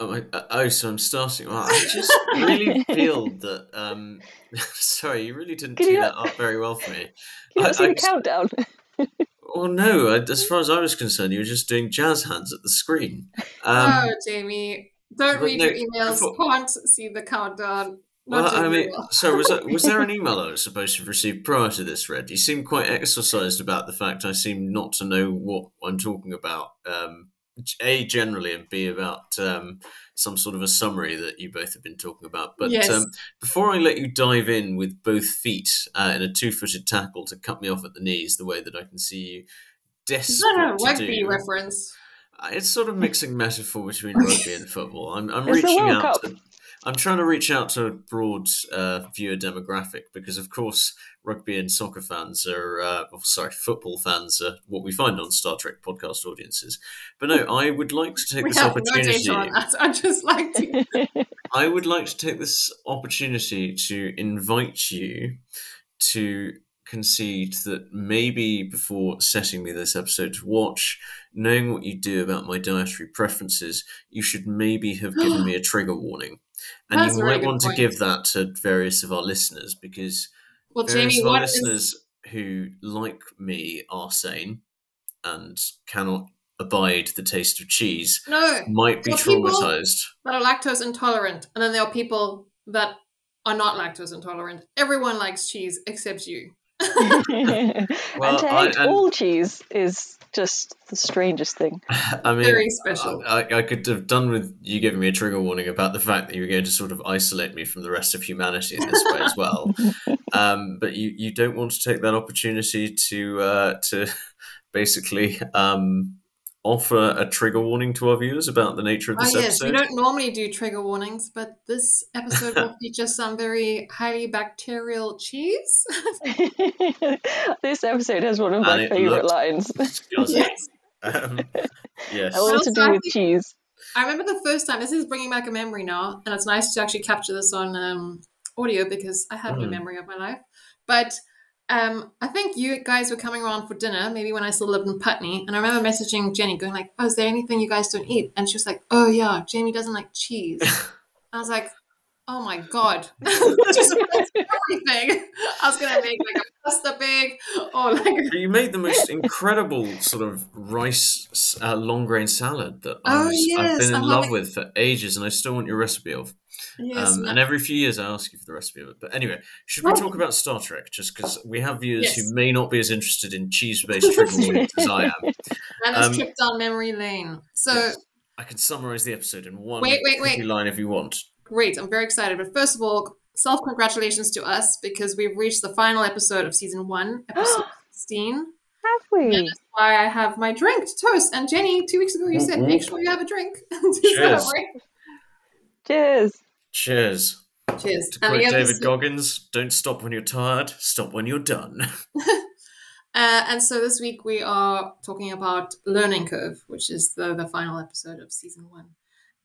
So I'm starting. Well, I just really feel that. Sorry, you really didn't tee that up very well for me. Can you not see the countdown? Well, no. As far as I was concerned, you were just doing jazz hands at the screen. Oh, Jamie, don't read your emails. Can't see the countdown. Well, I mean, so was there an email I was supposed to have received prior to this, Red? You seem quite exercised about the fact I seem not to know what I'm talking about. A, generally, and B, about some sort of a summary that you both have been talking about. But yes. Before I let you dive in with both feet in a two-footed tackle to cut me off at the knees, the way that I can see you desperate to do. Is that a rugby reference? It's sort of mixing metaphor between rugby and football. I'm reaching out. I'm trying to reach out to a broad viewer demographic because, of course, rugby and soccer fans are, football fans are what we find on Star Trek podcast audiences. But no, I would like to take this opportunity. No data on that. I would like to take this opportunity to invite you to concede that maybe before setting me this episode to watch, knowing what you do about my dietary preferences, you should maybe have given me a trigger warning. And that's you might want to give that to various of our listeners because Jamie, our listeners who, like me, are sane and cannot abide the taste of cheese might be traumatized. That are lactose intolerant, and then there are people that are not lactose intolerant. Everyone likes cheese except you. And to hate all cheese is just the strangest thing. I mean, very special. I could have done with you giving me a trigger warning about the fact that you were going to sort of isolate me from the rest of humanity in this way as well. But you don't want to take that opportunity to basically offer a trigger warning to our viewers about the nature of this episode. We don't normally do trigger warnings, but this episode will feature some very highly bacterial cheese. This episode has one of my favorite lines. Yes. Yes. All to do with cheese. I remember the first time, this is bringing back a memory now, and it's nice to actually capture this on audio because I have no memory of my life. But I think you guys were coming around for dinner, maybe when I still lived in Putney, and I remember messaging Jenny going like, oh, is there anything you guys don't eat? And she was like, oh yeah, Jamie doesn't like cheese. I was like, oh my God. Just everything. I was going to make like a pasta bake or like... You made the most incredible sort of rice long grain salad that I've been in love with for ages and I still want your recipe of. Yes, and every few years I ask you for the recipe of it. But anyway, should we talk about Star Trek? Just because we have viewers who may not be as interested in cheese-based trigger warnings as I am. And it's trip down memory lane. So I can summarize the episode in one line if you want. Great, I'm very excited. But first of all, self-congratulations to us because we've reached the final episode of season 1, episode 16. Have we? And that's why I have my drink to toast. And Jenny, 2 weeks ago you said, make sure you have a drink. Cheers. Cheers. To quote David Goggins, don't stop when you're tired, stop when you're done. And so this week we are talking about Learning Curve, which is the final episode of season 1.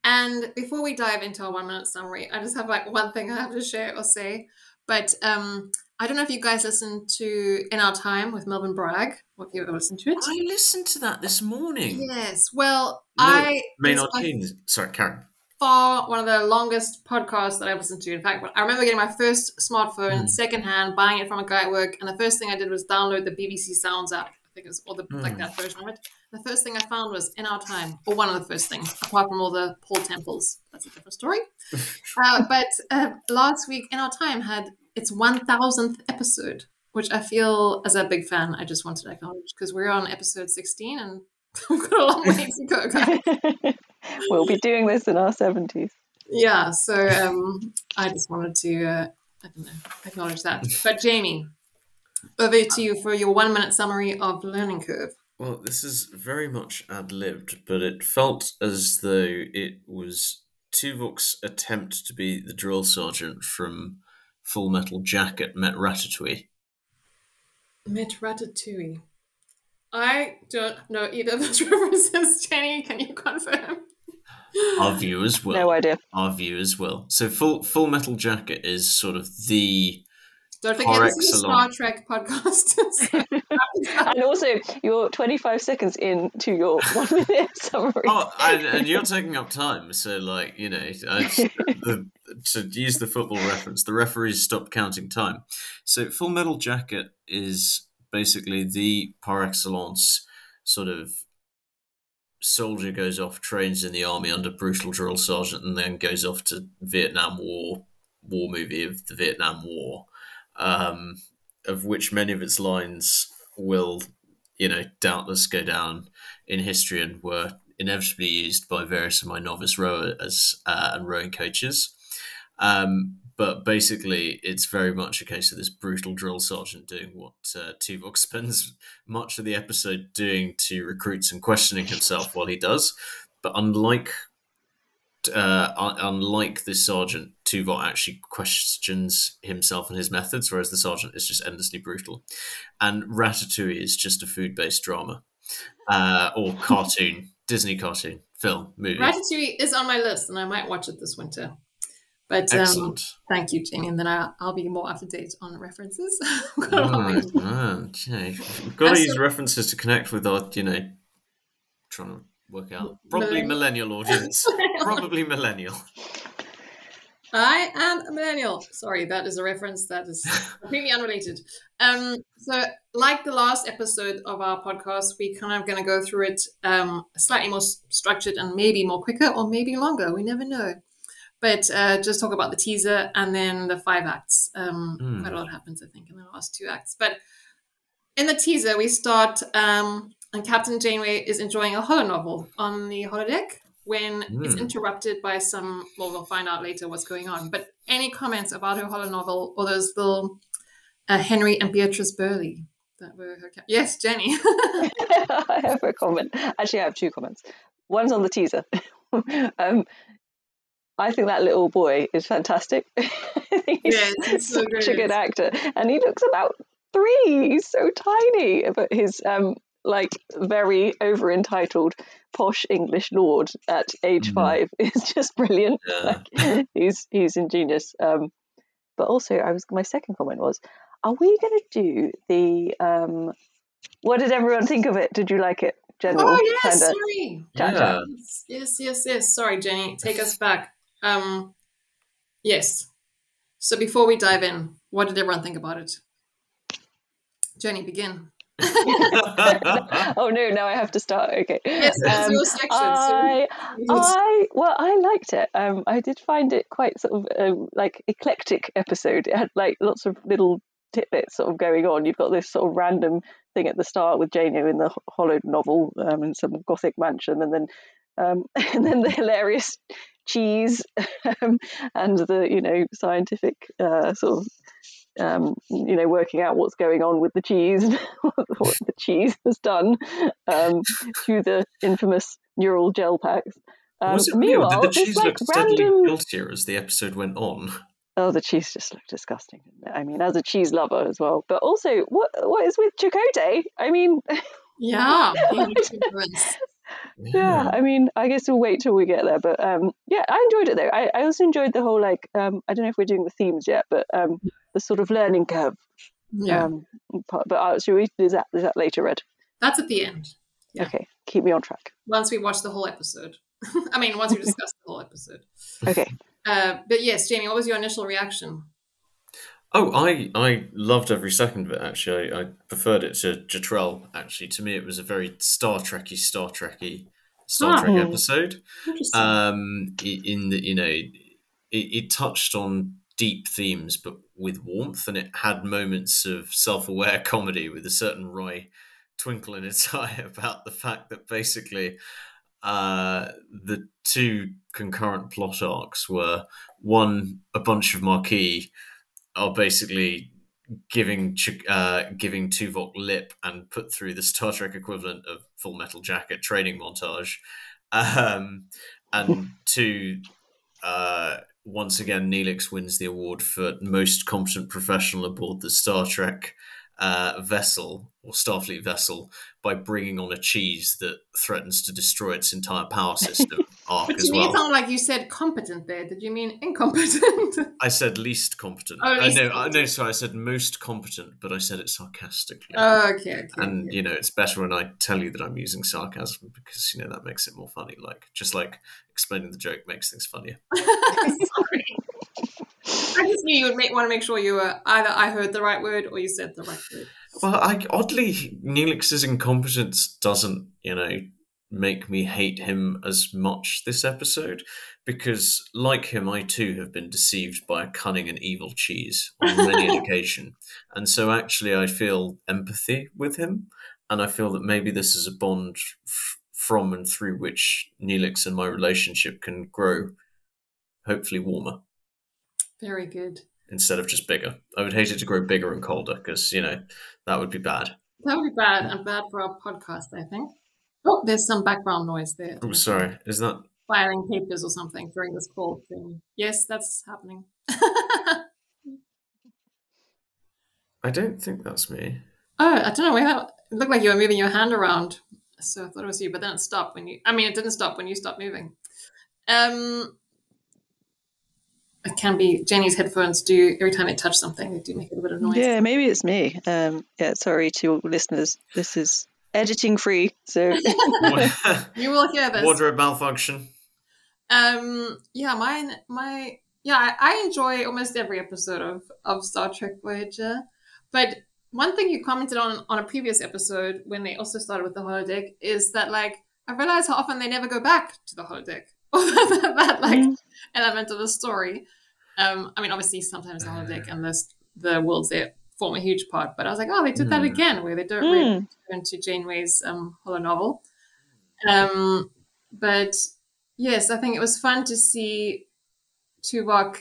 And before we dive into our 1-minute summary, I just have like one thing I have to share or say. But I don't know if you guys listened to In Our Time with Melvyn Bragg, or if you ever listened to it. I listened to that this morning. Yes, well, Sorry, Karen. Far one of the longest podcasts that I've listened to. In fact, I remember getting my first smartphone secondhand, buying it from a guy at work, and the first thing I did was download the BBC Sounds app. I think it was like that version of it. The first thing I found was In Our Time, or one of the first things, apart from all the Paul Temples. That's a different story. But last week, In Our Time had its 1,000th episode, which I feel, as a big fan, I just wanted to acknowledge because we're on episode 16 and we've got a long way to go, guys. We'll be doing this in our 70s. Yeah, so I just wanted to, acknowledge that. But Jamie, over to you for your 1-minute summary of Learning Curve. Well, this is very much ad-libbed, but it felt as though it was Tuvok's attempt to be the drill sergeant from Full Metal Jacket met Ratatouille. I don't know either of those references. Jenny, can you confirm? Our viewers will. No idea. Our viewers will. So Full Metal Jacket is sort of the... Don't forget, this is a Star Trek podcast. And also, you're 25 seconds into your 1 minute summary. Oh, and you're taking up time. So, like, you know, to use the football reference, the referees stopped counting time. So Full Metal Jacket is basically the par excellence sort of soldier goes off, trains in the army under brutal drill sergeant, and then goes off to Vietnam war movie of the Vietnam War, of which many of its lines will, you know, doubtless go down in history and were inevitably used by various of my novice rowers and rowing coaches. But basically, it's very much a case of this brutal drill sergeant doing what Tuvok spends much of the episode doing to recruits and questioning himself while he does. But unlike this sergeant, Tuvok actually questions himself and his methods, whereas the sergeant is just endlessly brutal. And Ratatouille is just a food-based drama or cartoon, Disney cartoon, film, movie. Ratatouille is on my list, and I might watch it this winter. But thank you, Jamie. And then I'll be more up to date on references. We've got to use references to connect with our, you know, trying to work out probably millennial audience. Probably millennial. I am a millennial. Sorry, that is a reference that is completely unrelated. So, like the last episode of our podcast, we kind of going to go through it slightly more structured and maybe more quicker or maybe longer. We never know. But just talk about the teaser and then the 5 acts. Quite a lot happens, I think, in the last 2 acts. But in the teaser, we start, and Captain Janeway is enjoying a holonovel on the holodeck when it's interrupted by some, well, we'll find out later what's going on. But any comments about her holonovel or those little Henry and Beatrice Burley that were her captain? Yes, Jenny. I have a comment. Actually, I have 2 comments. One's on the teaser. I think that little boy is fantastic. I think he's so such a good actor. And he looks about 3. He's so tiny. But his very over-entitled posh English lord at age 5 is just brilliant. Yeah. Like, he's ingenious. But also, my second comment was, are we going to do the... what did everyone think of it? Did you like it, General? Oh, yes, sorry. Yeah. Yes. Sorry, Jenny. Take us back. Yes. So before we dive in, what did everyone think about it? Jenny, begin. Oh no, I have to start. Okay. Yes, that's your section. I liked it. I did find it quite sort of eclectic episode. It had lots of little tidbits sort of going on. You've got this sort of random thing at the start with Janeway in the holonovel in some gothic mansion, and then the hilarious cheese and the scientific sort of working out what's going on with the cheese and what the cheese has done to the infamous neural gel packs. Was it real? Did the cheese look steadily guiltier as the episode went on? Oh, the cheese just looked disgusting. I mean, as a cheese lover as well. But also, what is with Chakotay? I mean... Yeah. Yeah, I mean, I guess we'll wait till we get there. But I enjoyed it, though. I also enjoyed the whole, I don't know if we're doing the themes yet, but the sort of learning curve. Yeah. Part. But should we do that later, Red? That's at the end. Yeah. Okay, keep me on track. Once we watch the whole episode. I mean, once we discuss the whole episode. Okay. But yes, Jamie, what was your initial reaction? Oh, I loved every second of it, actually. I preferred it to Jottrell, actually. To me, it was a very Star Trek episode. Interesting. It touched on deep themes, but with warmth, and it had moments of self-aware comedy with a certain wry twinkle in its eye about the fact that basically... the 2 concurrent plot arcs were, one, a bunch of Maquis are basically giving Tuvok lip and put through the Star Trek equivalent of Full Metal Jacket training montage. And 2, once again, Neelix wins the award for most competent professional aboard the Star Trek vessel or Starfleet vessel by bringing on a cheese that threatens to destroy its entire power system arc as well. It sounded like you said competent there. Did you mean incompetent? I said least competent. Oh, I said most competent, but I said it sarcastically. Oh, okay. And, you know, it's better when I tell you that I'm using sarcasm because, you know, that makes it more funny. Like, just like explaining the joke makes things funnier. Sorry. I just knew you would want to make sure you were either I heard the right word or you said the right word. Well, oddly, Neelix's incompetence doesn't, you know, make me hate him as much this episode because, like him, I too have been deceived by a cunning and evil cheese on many an occasion. And so actually I feel empathy with him and I feel that maybe this is a bond from and through which Neelix and my relationship can grow, hopefully warmer. Very good. Instead of just bigger. I would hate it to grow bigger and colder because, you know, that would be bad. That would be bad and bad for our podcast, I think. Oh, there's some background noise there. Oh, sorry. Is that... firing papers or something during this call thing. Yes, that's happening. I don't think that's me. Oh, I don't know. It looked like you were moving your hand around. So I thought it was you, but then it stopped when you... I mean, it didn't stop when you stopped moving. It can be Jenny's headphones do every time they touch something, they do make a bit of noise. Yeah, maybe it's me. Yeah, sorry to listeners. This is editing free, so you will hear this. Wardrobe malfunction. I enjoy almost every episode of Star Trek Voyager. But one thing you commented on a previous episode when they also started with the holodeck is that like I realize how often they never go back to the holodeck. That like element of the story. I mean, obviously, sometimes the holodeck and the worlds there form a huge part. But I was like, oh, they did that again, where they don't really turn to Janeway's holonovel. But yes, I think it was fun to see Tuvok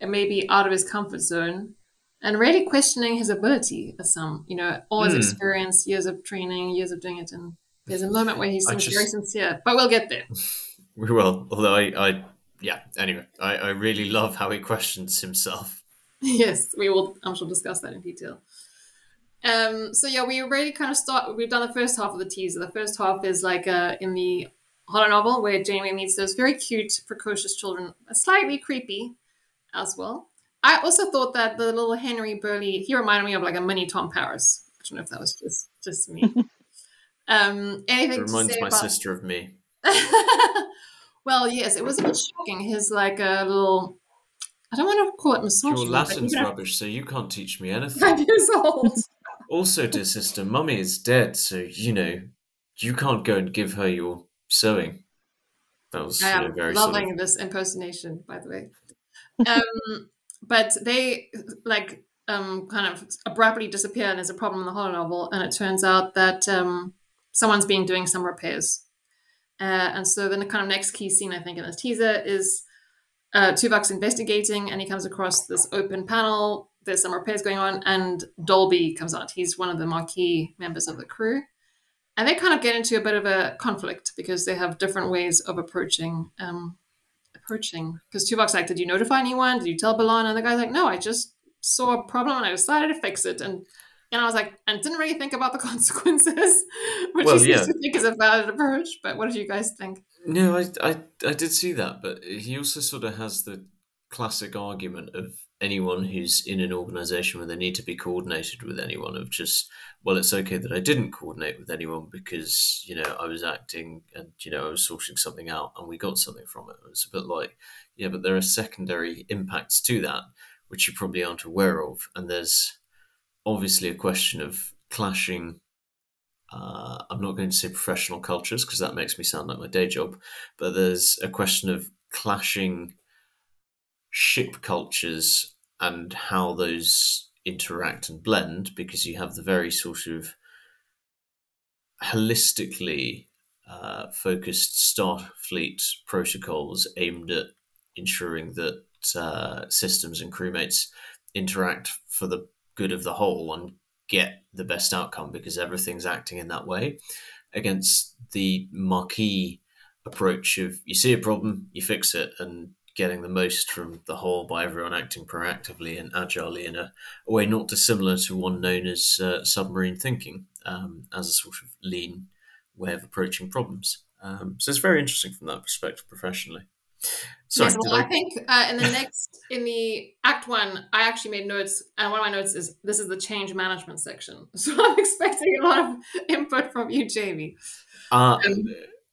maybe out of his comfort zone and really questioning his ability as some, you know, all his experience, years of training, years of doing it, and there's a moment where he seems very sincere. But we'll get there. We will, although I really love how he questions himself. Yes, we will, I'm sure, discuss that in detail. We really kind of we've done the first half of the teaser. The first half is like in the holonovel where Janeway meets those very cute, precocious children, slightly creepy as well. I also thought that the little Henry Burley, he reminded me of like a mini Tom Paris. I don't know if that was just me. Anything it reminds to say my sister of me. Well, yes, it was a bit shocking. His like a little, I don't want to call it misogyny. Your Latin's rubbish, so you can't teach me anything. 5 years old. Also, dear sister, mummy is dead, so you know you can't go and give her your sewing. That was very loving sort of... this impersonation, by the way. But they like kind of abruptly disappear, and there's a problem in the holonovel, and it turns out that someone's been doing some repairs. And so then the kind of next key scene, I think, in this teaser is Tuvok's investigating and he comes across this open panel. There's some repairs going on and Dalby comes out. He's one of the Maquis members of the crew. And they kind of get into a bit of a conflict because they have different ways of approaching. Because Tuvok's like, did you notify anyone? Did you tell B'Elanna? And the guy's like, no, I just saw a problem and I decided to fix it. And I was like, and didn't really think about the consequences, which to think is a valid approach. But what did you guys think? No, I did see that, but he also sort of has the classic argument of anyone who's in an organisation where they need to be coordinated with anyone of just, well, it's okay that I didn't coordinate with anyone because, you know, I was acting and, you know, I was sorting something out and we got something from it. It's a bit like, yeah, but there are secondary impacts to that, which you probably aren't aware of. And there's... obviously a question of clashing, I'm not going to say professional cultures because that makes me sound like my day job, but there's a question of clashing ship cultures and how those interact and blend because you have the very sort of holistically focused Starfleet protocols aimed at ensuring that systems and crewmates interact for the good of the whole and get the best outcome because everything's acting in that way against the Maquis approach of you see a problem, you fix it and getting the most from the whole by everyone acting proactively and agilely in a way not dissimilar to one known as submarine thinking, as a sort of lean way of approaching problems. So it's very interesting from that perspective professionally. Sorry, yes, well, I think in Act 1, I actually made notes, and one of my notes is this is the change management section. So I'm expecting a lot of input from you, Jamie.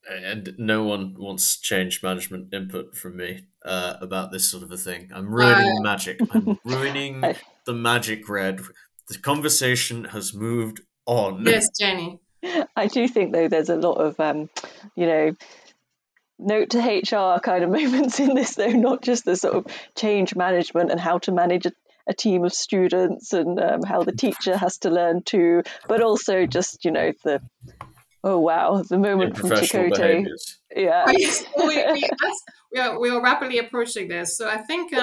And no one wants change management input from me about this sort of a thing. I'm ruining the magic. I'm ruining the magic, Red. The conversation has moved on. Yes, Jenny. I do think, though, there's a lot of, note to HR kind of moments in this, though, not just the sort of change management and how to manage a team of students and how the teacher has to learn too, but also just, the moment from Chakotay. Yeah. We are rapidly approaching this. So I think,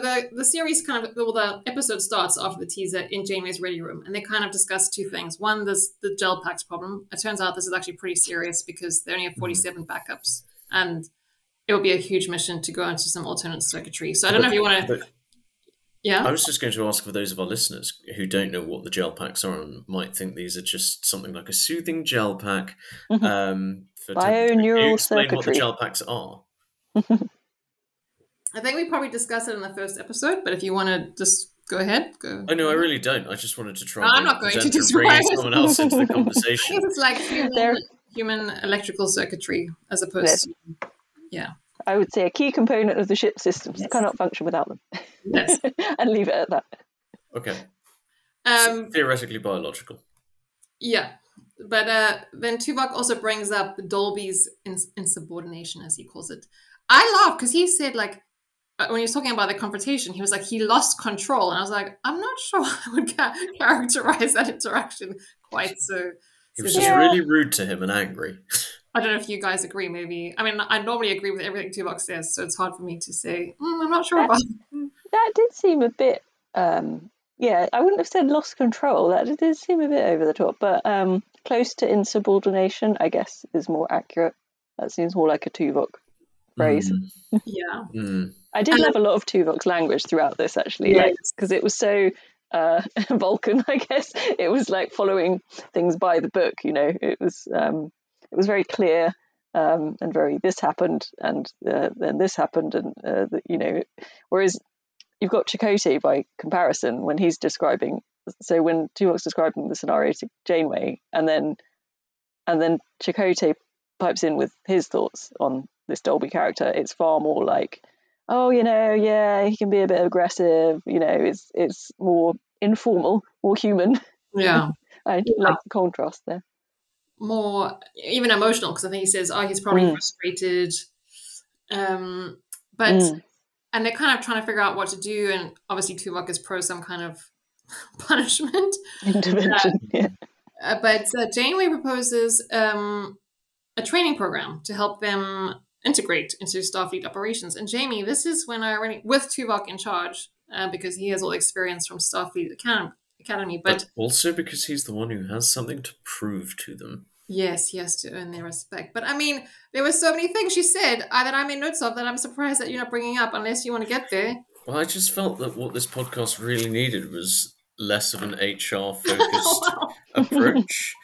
the series the episode starts after the teaser in Janeway's radio room, and they kind of discuss two things. One, there's the gel packs problem. It turns out this is actually pretty serious because they only have 47 backups, and it will be a huge mission to go into some alternate circuitry. So I don't know if you want to... Yeah. I was just going to ask for those of our listeners who don't know what the gel packs are and might think these are just something like a soothing gel pack. Bioneural circuitry. Explain what the gel packs are. I think we probably discussed it in the first episode, but if you want to just go ahead. Oh, no, I really don't. I just wanted to try to bring someone else into the conversation. I think it's like human electrical circuitry as opposed to... Yeah. I would say a key component of the ship systems cannot function without them. Yes. And leave it at that. Okay. So theoretically biological. Yeah. But then Tuvok also brings up Dalby's insubordination, as he calls it. I laughed because he said, when he was talking about the confrontation, he was like, he lost control. And I was like, I'm not sure I would characterize that interaction quite so. He was just really rude to him and angry. I don't know if you guys agree, maybe. I mean, I normally agree with everything Tuvok says, so it's hard for me to say, I'm not sure about it. That did seem a bit, I wouldn't have said lost control. That did seem a bit over the top, but close to insubordination, I guess, is more accurate. That seems more like a Tuvok phrase. Mm. Yeah. Mm. I did love a lot of Tuvok's language throughout this, actually, because it was so... Vulcan, I guess. It was like following things by the book, it was very clear and very this happened and then this happened and whereas you've got Chakotay by comparison when he's describing, so when Tuvok's describing the scenario to Janeway and then Chakotay pipes in with his thoughts on this Dalby character, it's far more like, oh, he can be a bit aggressive. It's more informal, more human. Yeah, I like the contrast there. More even emotional, because I think he says, "Oh, he's probably frustrated." And they're kind of trying to figure out what to do, and obviously Tuvok is pro some kind of punishment intervention. But Janeway proposes a training program to help them integrate into Starfleet operations. And Jamie, this is when I already, with Tuvok in charge, because he has all the experience from Starfleet Academy. But also because he's the one who has something to prove to them. Yes, he has to earn their respect. But I mean, there were so many things she said that I made notes of that I'm surprised that you're not bringing up unless you want to get there. Well, I just felt that what this podcast really needed was less of an HR-focused approach.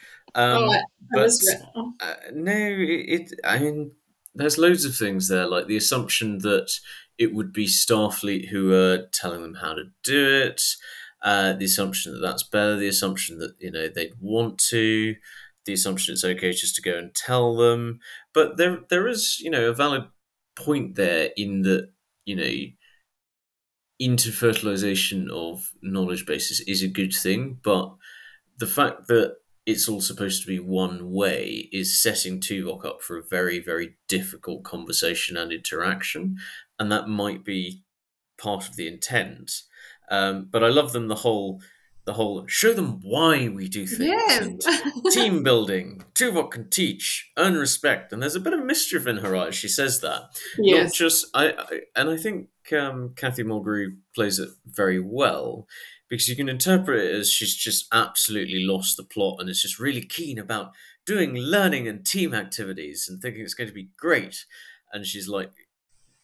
There's loads of things there, like the assumption that it would be Starfleet who are telling them how to do it, the assumption that that's better, the assumption that, they'd want to, the assumption it's okay just to go and tell them. But there is, a valid point there in that, interfertilization of knowledge bases is a good thing, but the fact that it's all supposed to be one way is setting Tuvok up for a very, very difficult conversation and interaction, and that might be part of the intent. But I love them the whole show them why we do things. Yes. Team building. Tuvok can teach, earn respect, and there's a bit of mischief in her eyes. She says that. Yes. Not just I think Kathy Mulgrew plays it very well. Because you can interpret it as she's just absolutely lost the plot and is just really keen about doing learning and team activities and thinking it's going to be great. And she's like,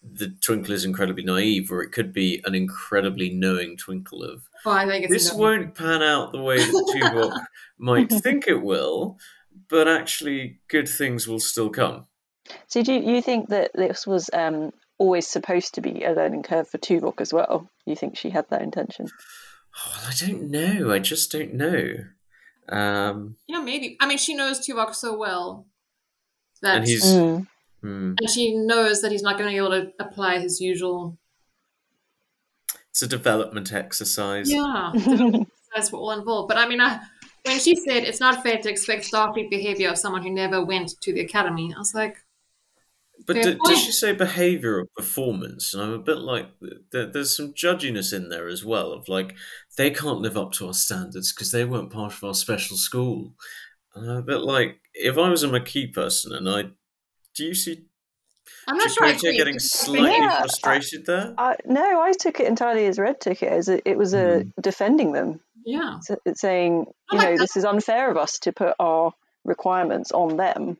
the Twinkle is incredibly naive, or it could be an incredibly knowing Twinkle of, well, I think it's this won't pan out the way that Tuvok might think it will, but actually good things will still come. So do you think that this was always supposed to be a learning curve for Tuvok as well? Do you think she had that intention? Oh, well, I don't know. I just don't know. Maybe. I mean, she knows Tuvok so well that... And he's... And she knows that he's not going to be able to apply his usual... It's a development exercise. Yeah, development exercise for all involved. But I mean, when she said it's not fair to expect Starfleet behavior of someone who never went to the academy, I was like... But did she say behavior or performance? And I'm a bit like, there's some judginess in there as well of like, they can't live up to our standards because they weren't part of our special school. And I'm a bit like, if I was a Maquis person and I'm not sure. You're getting slightly frustrated there? No, I took it entirely as red ticket. It was defending them. Yeah. It's saying, this is unfair of us to put our requirements on them.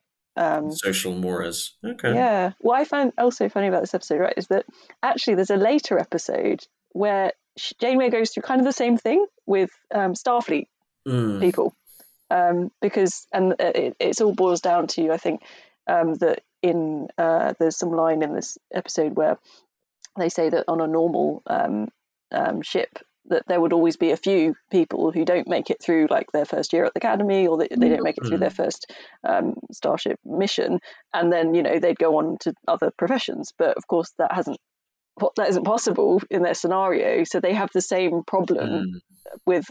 Social mores. Okay. Yeah. What I find also funny about this episode, right, is that actually there's a later episode where Janeway goes through kind of the same thing with Starfleet people. Because it all boils down to, I think, that in there's some line in this episode where they say that on a normal ship that there would always be a few people who don't make it through like their first year at the academy, or they don't make it through their first starship mission, and then they'd go on to other professions. But of course that isn't possible in their scenario, so they have the same problem with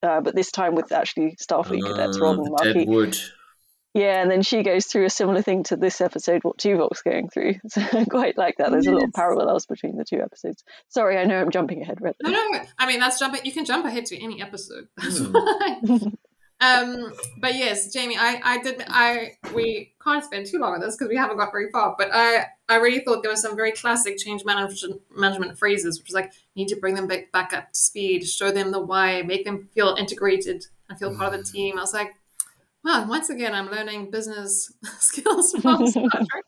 but this time with actually Starfleet cadets rather than Maquis. Yeah, and then she goes through a similar thing to this episode, what Tuvok's going through. So I quite like that. There's a lot of parallels between the two episodes. Sorry, I know I'm jumping ahead. Right? No. I mean, you can jump ahead to any episode. But yes, Jamie, we can't spend too long on this because we haven't got very far, but I really thought there was some very classic change management phrases, which was like, need to bring them back up to speed, show them the why, make them feel integrated and feel part of the team. I was like, well, once again, I'm learning business skills from Star Trek.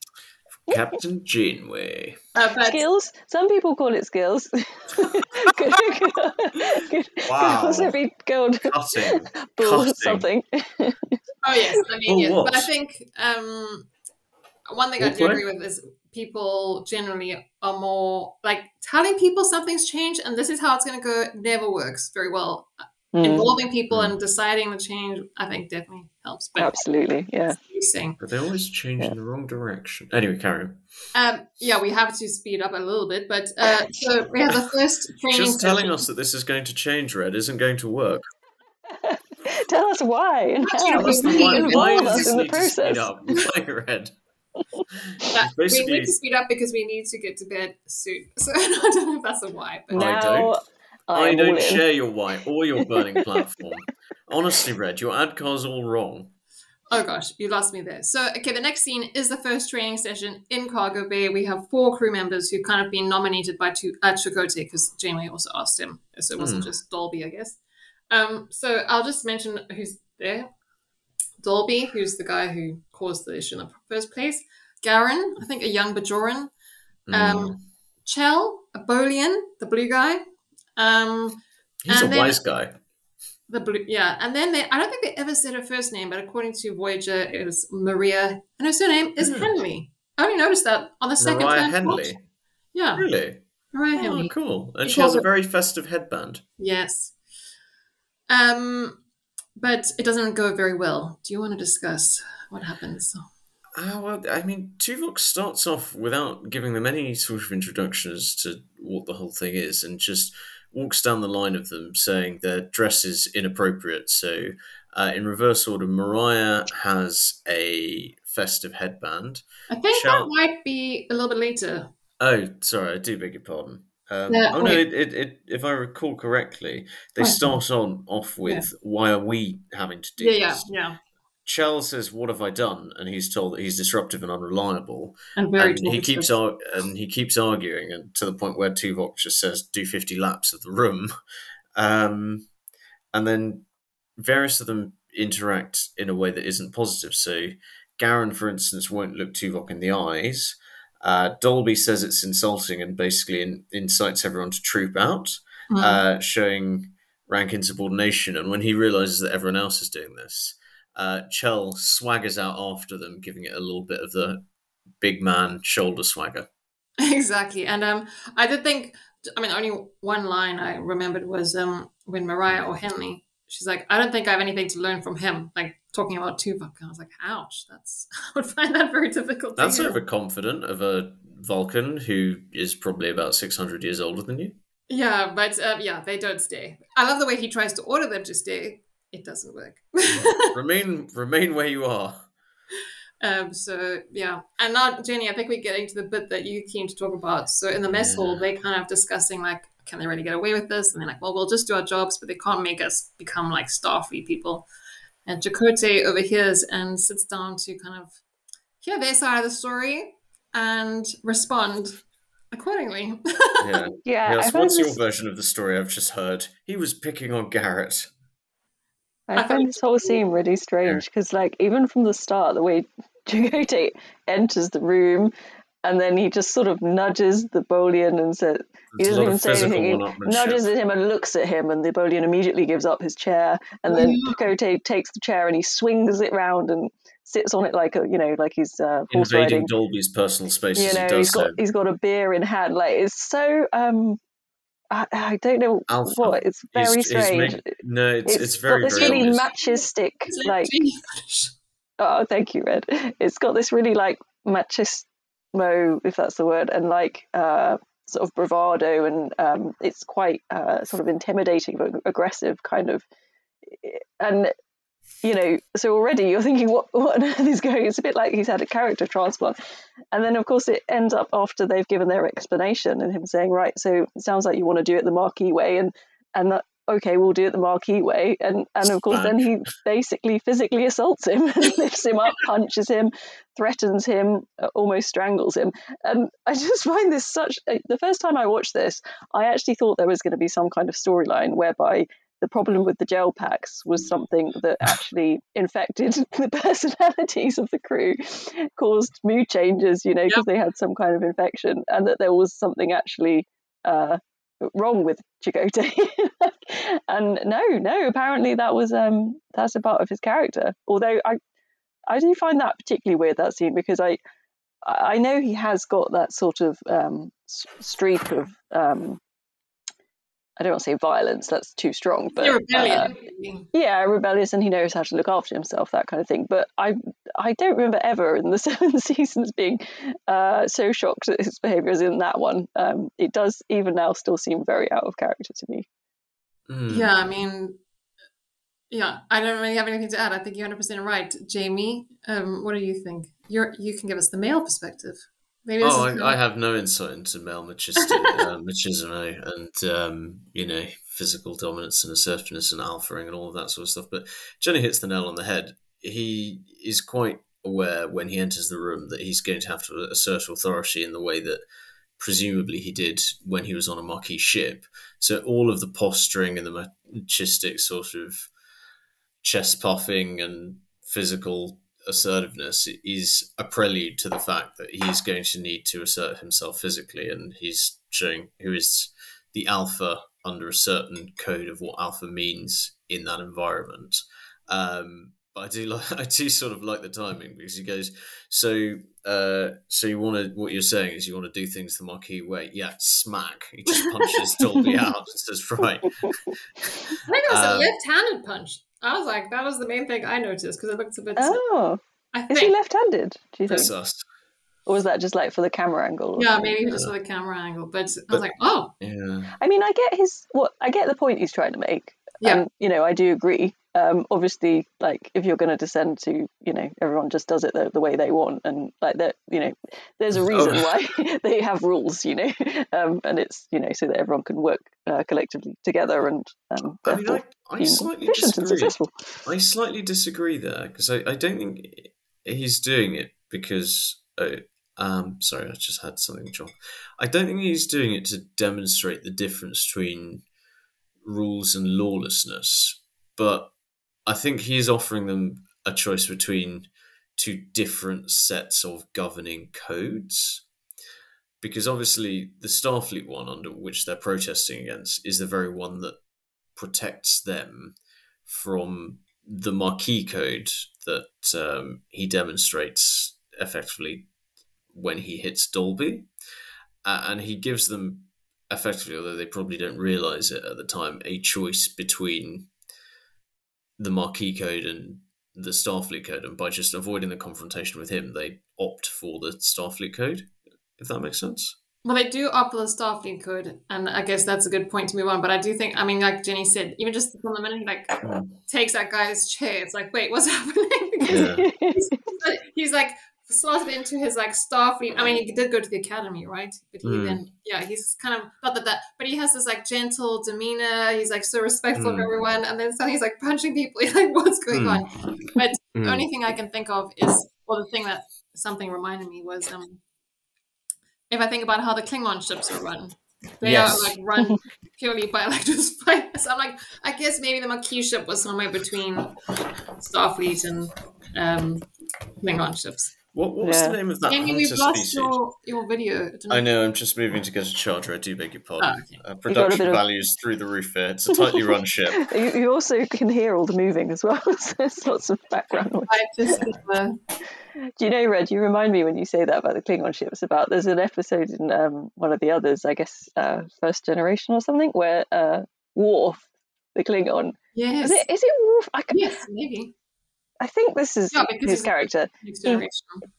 Captain Janeway. Skills? Some people call it skills. Could also be gold. Cutting. Something. Yes. I mean, yes. But I think one thing I do agree with is people generally are more like telling people something's changed and this is how it's going to go never works very well. Involving people and deciding the change, I think, definitely helps. But absolutely, yeah. But they always change in the wrong direction. Anyway, carry on. We have to speed up a little bit, but so we have the first training. Just telling us that this is going to change, Red, isn't going to work. Tell us why and how you can involve us in the process. Why, Red? We need to speed up because we need to get to bed soon. So I don't know if that's a why. But I don't share your why or your burning platform. Honestly, Red, your ad car's all wrong. Oh, gosh, you lost me there. So, okay, the next scene is the first training session in Cargo Bay. We have 4 crew members who've kind of been nominated by Chakotay because Janeway also asked him. So it wasn't just Dalby, I guess. So I'll just mention who's there. Dalby, who's the guy who caused the issue in the first place. Gerron, I think a young Bajoran. Chell, a Bolian, the blue guy. He's a wise guy. And then I don't think they ever said her first name, but according to Voyager, it was Maria, and her surname is Henley. I only noticed that on the second time. Mariah Henley. Yeah. Really? Mariah Henley. Oh, cool. And she has a very festive headband. Yes. But it doesn't go very well. Do you want to discuss what happens? Tuvok starts off without giving them any sort of introduction as to what the whole thing is and just walks down the line of them saying their dress is inappropriate. So in reverse order, Mariah has a festive headband. I think that might be a little bit later. Oh, sorry, I do beg your pardon. If I recall correctly, they start off with, why are we having to do this? Yeah. Chell says, "What have I done?" And he's told that he's disruptive and unreliable, and he keeps arguing, and to the point where Tuvok just says, "Do 50 laps of the room," and then various of them interact in a way that isn't positive. So Gerron, for instance, won't look Tuvok in the eyes, Dalby says it's insulting and basically incites everyone to troop out, showing rank insubordination. And when he realizes that everyone else is doing this, Chell swaggers out after them, giving it a little bit of the big man shoulder swagger. Exactly. And I did think, I mean, only one line I remembered was when Mariah or Henley, she's like, I don't think I have anything to learn from him. Like, talking about Tuvok. I was like, ouch, I would find that very difficult. That's overconfident of a Vulcan who is probably about 600 years older than you. Yeah, but they don't stay. I love the way he tries to order them to stay. It doesn't work. Remain where you are. So, yeah. And now, Jenny, I think we're getting to the bit that you're keen to talk about. So in the mess hall, they're kind of discussing, like, can they really get away with this? And they're like, well, we'll just do our jobs, but they can't make us become, like, Starfleet people. And Chakotay overhears and sits down to kind of hear their side of the story and respond accordingly. Yes, what's your version of the story I've just heard? He was picking on Garrett. I found this whole scene really strange because, like, even from the start, the way Chakotay enters the room and then he just sort of nudges the Bolian and says, he doesn't even say anything. He nudges at him and looks at him, and the Bolian immediately gives up his chair. And then Chakotay takes the chair and he swings it round and sits on it like like he's horse riding. Invading Dalby's personal space. He's got a beer in hand. Like, it's so. I don't know what. It's very strange. It's very. Got this very really machistic, like. Oh, thank you, Red. It's got this really like machismo, if that's the word, and like. Sort of bravado, and it's quite sort of intimidating but aggressive kind of, and so already you're thinking what on earth is going. It's a bit like he's had a character transplant. And then of course it ends up after they've given their explanation and him saying, right, so it sounds like you want to do it the Maquis way, and that, okay, we'll do it the Maquis way, and of course then he basically physically assaults him and lifts him up, punches him, threatens him, almost strangles him. And I just find this such, the first time I watched this, I actually thought there was going to be some kind of storyline whereby the problem with the gel packs was something that actually infected the personalities of the crew, caused mood changes, because they had some kind of infection, and that there was something actually wrong with Chakotay. And no, apparently that was that's a part of his character. Although I do find that particularly weird, that scene, because I know he has got that sort of streak of I don't want to say violence, that's too strong, but rebellious, and he knows how to look after himself, that kind of thing. But I don't remember ever in the 7 seasons being so shocked at his behaviour as in that one. It does even now still seem very out of character to me. Yeah, I mean, I don't really have anything to add. I think you're 100% right, Jamie. What do you think? You can give us the male perspective. I have no insight into male machismo and, physical dominance and assertiveness and alphaing and all of that sort of stuff. But Jenny hits the nail on the head. He is quite aware when he enters the room that he's going to have to assert authority in the way that presumably he did when he was on a Maquis ship. So all of the posturing and the machistic sort of chest puffing and physical assertiveness is a prelude to the fact that he's going to need to assert himself physically, and he's showing who is the alpha under a certain code of what alpha means in that environment. But I do sort of like the timing, because he goes, so you want to, what you're saying is you want to do things the Maquis way. Yeah, smack. He just punches Dalby out and says, right. I think it was a left-handed punch. I was like, that was the main thing I noticed, because it looked a bit... Oh, is he left-handed, do you think? That's us. Or was that just like for the camera angle? Yeah, maybe just for the camera angle, but I was like, oh. Yeah. I mean, I get the point he's trying to make. Yeah. I do agree. Obviously, like, if you're going to descend to, everyone just does it the way they want, and like that, there's a reason why they have rules, and it's, so that everyone can work collectively together and I slightly disagree there, because I don't think he's doing it because sorry, I just had something wrong. I don't think he's doing it to demonstrate the difference between rules and lawlessness, but I think he is offering them a choice between two different sets of governing codes. Because obviously the Starfleet one under which they're protesting against is the very one that protects them from the Maquis code that he demonstrates effectively when he hits Dalby. And he gives them effectively, although they probably don't realise it at the time, a choice between the Maquis code and the Starfleet code. And by just avoiding the confrontation with him, they opt for the Starfleet code. If that makes sense. Well, they do opt for the Starfleet code, and I guess that's a good point to move on. But I do think, I mean, like Jenny said, even just from the minute he takes that guy's chair, it's like, wait, what's happening? Because he's like slotted into his like Starfleet. I mean, he did go to the academy, right? But he then, he's kind of not that. But he has this like gentle demeanor. He's like so respectful of everyone, and then suddenly he's like punching people. He's like, what's going on? But the only thing I can think of is, well, the thing that something reminded me was if I think about how the Klingon ships are run, they are like run purely by like just fire. So I'm like, I guess maybe the Maquis ship was somewhere between Starfleet and Klingon ships. What's the name of that? Jamie, we've lost your video. I know, I'm just moving to get a charger. I do beg your pardon. Oh, okay. Production values through the roof here. It's a tightly run ship. You also can hear all the moving as well. So there's lots of background noise. Do you know, Red, you remind me when you say that about the Klingon ships, about there's an episode in one of the others, I guess, First Generation or something, where Worf, the Klingon. Yes. Is it Worf? Yes, maybe. I think this is his character.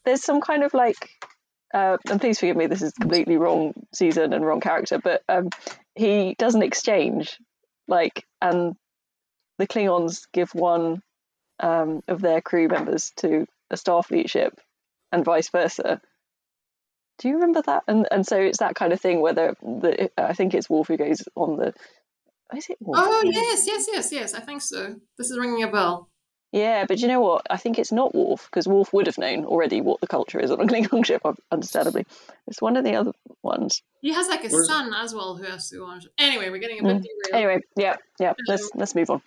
There's some kind of like, and please forgive me, this is completely wrong season and wrong character, but he does an exchange, like, and the Klingons give one of their crew members to a Starfleet ship and vice versa. Do you remember that? And so it's that kind of thing, whether I think it's Worf who goes on the... Is it Worf? Oh, yes, I think so. This is ringing a bell. Yeah, but you know what? I think it's not Worf, because Worf would have known already what the culture is on a Klingon ship, understandably. It's one of the other ones. He has like a son as well who has to go on. Anyway, we're getting a bit derailed. Anyway, let's move on.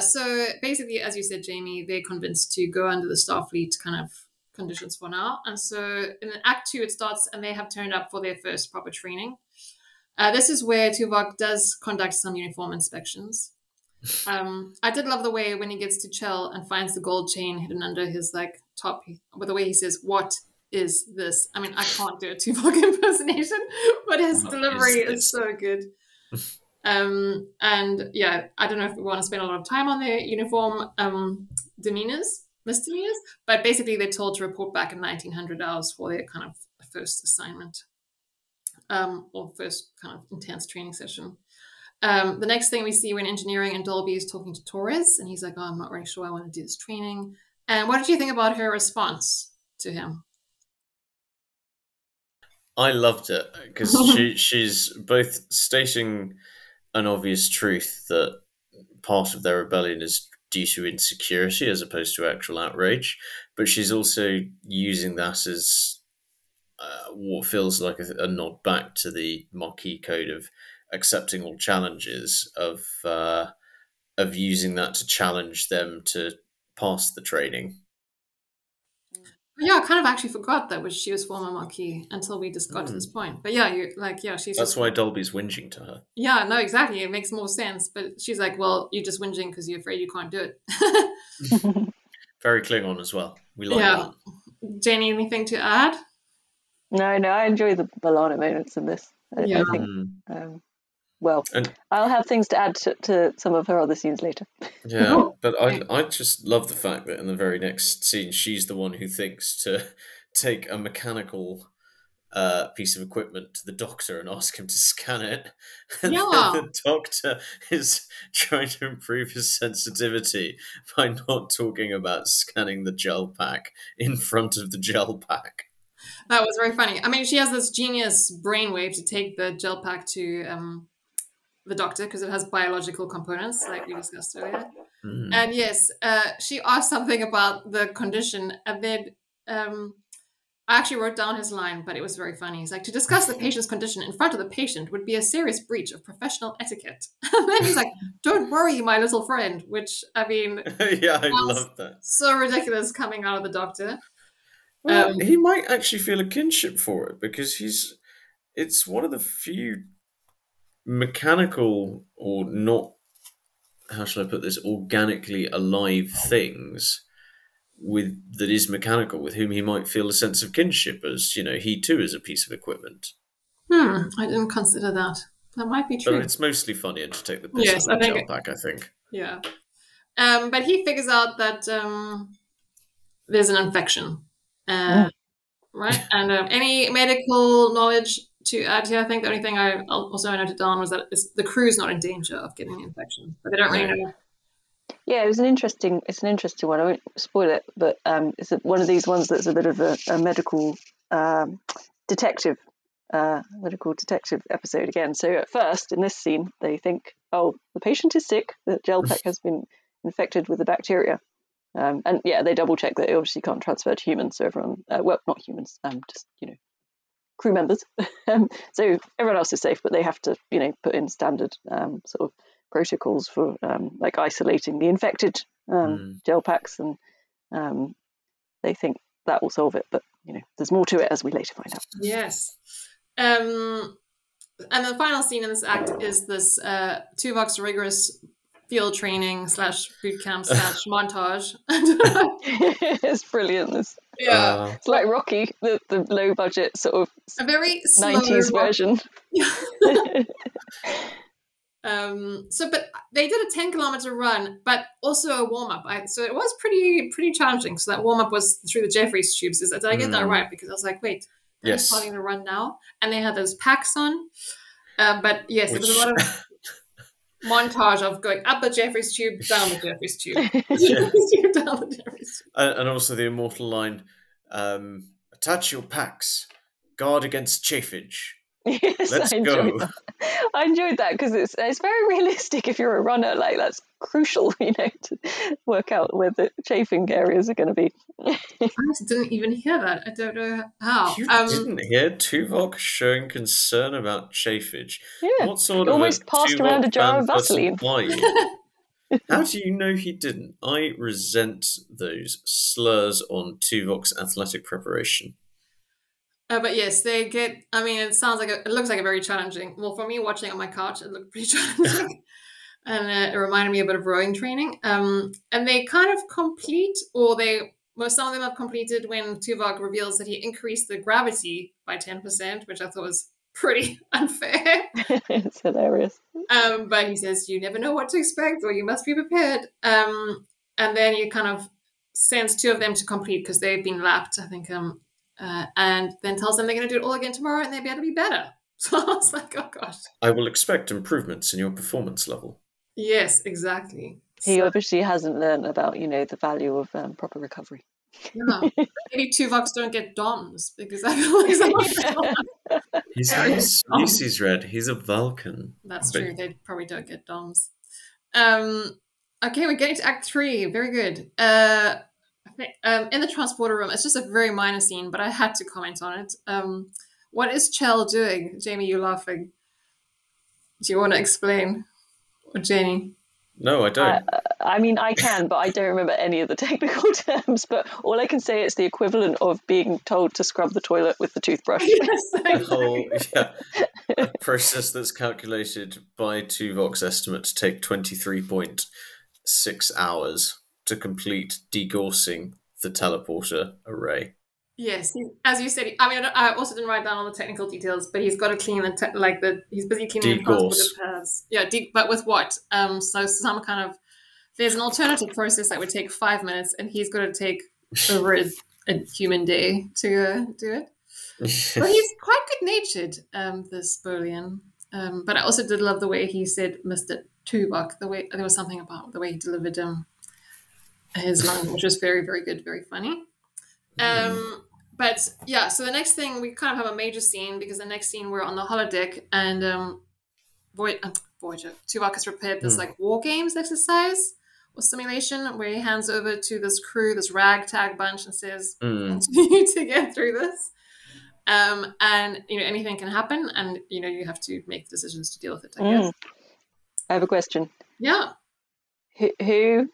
So basically, as you said, Jamie, they're convinced to go under the Starfleet kind of conditions for now. And so in Act 2, it starts and they have turned up for their first proper training. This is where Tuvok does conduct some uniform inspections. I did love the way when he gets to Chell and finds the gold chain hidden under his like top, with the way he says, "What is this?" I mean, I can't do a Tuvok impersonation, but his delivery is so good. And yeah, I don't know if we want to spend a lot of time on their uniform misdemeanors, but basically they're told to report back in 1900 hours for their kind of first assignment or first kind of intense training session. The next thing we see when engineering and Dalby is talking to Torres, and he's like, "Oh, I'm not really sure I want to do this training." And what did you think about her response to him? I loved it because she's both stating an obvious truth that part of their rebellion is due to insecurity as opposed to actual outrage, but she's also using that as what feels like a nod back to the Maquis code of accepting all challenges, of using that to challenge them to pass the training. Yeah, I kind of actually forgot that she was former Maquis until we just got to this point. But yeah, she's. That's why Dalby's whinging to her. Yeah, no, exactly. It makes more sense. But she's like, "Well, you're just whinging because you're afraid you can't do it." Very Klingon as well. We like that. Jenny, anything to add? No, I enjoy the B'Elanna moments in this. I think. I'll have things to add to some of her other scenes later. Yeah, but I just love the fact that in the very next scene, she's the one who thinks to take a mechanical piece of equipment to the doctor and ask him to scan it. And the doctor is trying to improve his sensitivity by not talking about scanning the gel pack in front of the gel pack. That was very funny. I mean, she has this genius brainwave to take the gel pack to the doctor because it has biological components, like we discussed earlier. And yes, she asked something about the condition, and then I actually wrote down his line, but it was very funny. He's like, "To discuss the patient's condition in front of the patient would be a serious breach of professional etiquette." And then he's like, "Don't worry, my little friend," which I mean, I love that. So ridiculous coming out of the doctor. Well, he might actually feel a kinship for it because it's one of the few mechanical or not, how shall I put this, organically alive things that is mechanical with whom he might feel a sense of kinship as, he too is a piece of equipment. I didn't consider that. That might be true. But it's mostly funny to take the piss out of Jetpack, I think. Yeah. But he figures out that there's an infection. Right? And any medical knowledge to add here? I think the only thing I also noted down was that the crew's not in danger of getting an infection, but they don't really know. Yeah, it's an interesting one. I won't spoil it, but it's one of these ones that's a bit of a medical detective. Medical detective episode again. So at first, in this scene, they think, oh, the patient is sick, the Gelpack has been infected with the bacteria. And they double check that it obviously can't transfer to humans. So everyone, not humans, just, crew members. So everyone else is safe, but they have to, put in standard sort of protocols for like isolating the infected Gelpacks. And they think that will solve it. But, there's more to it as we later find out. Yes. And the final scene in this act is this Tuvok's rigorous field training / boot camp / montage. It's brilliant. It's like Rocky, the low budget sort of a very 90s version. But they did a 10-kilometer run, but also a warm up. So it was pretty challenging. So that warm up was through the Jeffries tubes. Did I get that right? Because I was like, wait. Yes. Starting to run now, and they had those packs on. But yes, it was a lot of montage of going up the Jeffries tube, down the Jeffries tube, down the Jeffries tube, and also the immortal line: "Attach your packs, guard against chafage." Yes, I enjoyed that because it's very realistic. If you're a runner, like that's crucial, to work out where the chafing areas are going to be. I didn't even hear that. I don't know how. You didn't hear Tuvok showing concern about chafage. Yeah, what sort of almost passed Tuvok around a jar of Vaseline. How do you know he didn't? I resent those slurs on Tuvok's athletic preparation. But yes, they get. I mean, it looks like a very challenging. Well, for me, watching on my couch, it looked pretty challenging, and it reminded me a bit of rowing training. And they kind of complete, some of them have completed when Tuvok reveals that he increased the gravity by 10%, which I thought was pretty unfair. It's hilarious. But he says, "You never know what to expect, or you must be prepared." And then you kind of sends two of them to complete because they've been lapped, I think. And then tells them they're going to do it all again tomorrow and they better be better. So I was like, oh gosh. I will expect improvements in your performance level. Yes, exactly. He obviously hasn't learned about, the value of proper recovery. No. Maybe Tuvok's don't get DOMs because I feel like he's a species red. He's a Vulcan. That's true. They probably don't get DOMs. Okay, we're getting to Act 3. Very good. In the transporter room, it's just a very minor scene, but I had to comment on it. What is Chell doing? Jamie, you're laughing. Do you want to explain? Or Jenny? No, I don't. I mean, I can, but I don't remember any of the technical terms. But all I can say is the equivalent of being told to scrub the toilet with the toothbrush. Yes, a process that's calculated by Tuvok's estimate to take 23.6 hours. To complete degaussing the teleporter array. Yes, as you said. I mean, I also didn't write down all the technical details, but he's got to clean he's busy cleaning the transporter pads. Yeah, but with what? So some kind of there's an alternative process that would take 5 minutes, and he's got to take over a human day to do it. But he's quite good-natured, this Bolian. But I also did love the way he said Mr. Tuvok. There was something about the way he delivered him. His line, which was very, very good, very funny. But yeah, so the next thing, we kind of have a major scene because the next scene we're on the holodeck and Voyager, Tuvok has prepared this like war games exercise or simulation where he hands over to this crew, this ragtag bunch and says, you need to get through this. And, anything can happen and, you have to make decisions to deal with it, I guess. I have a question. Yeah. Who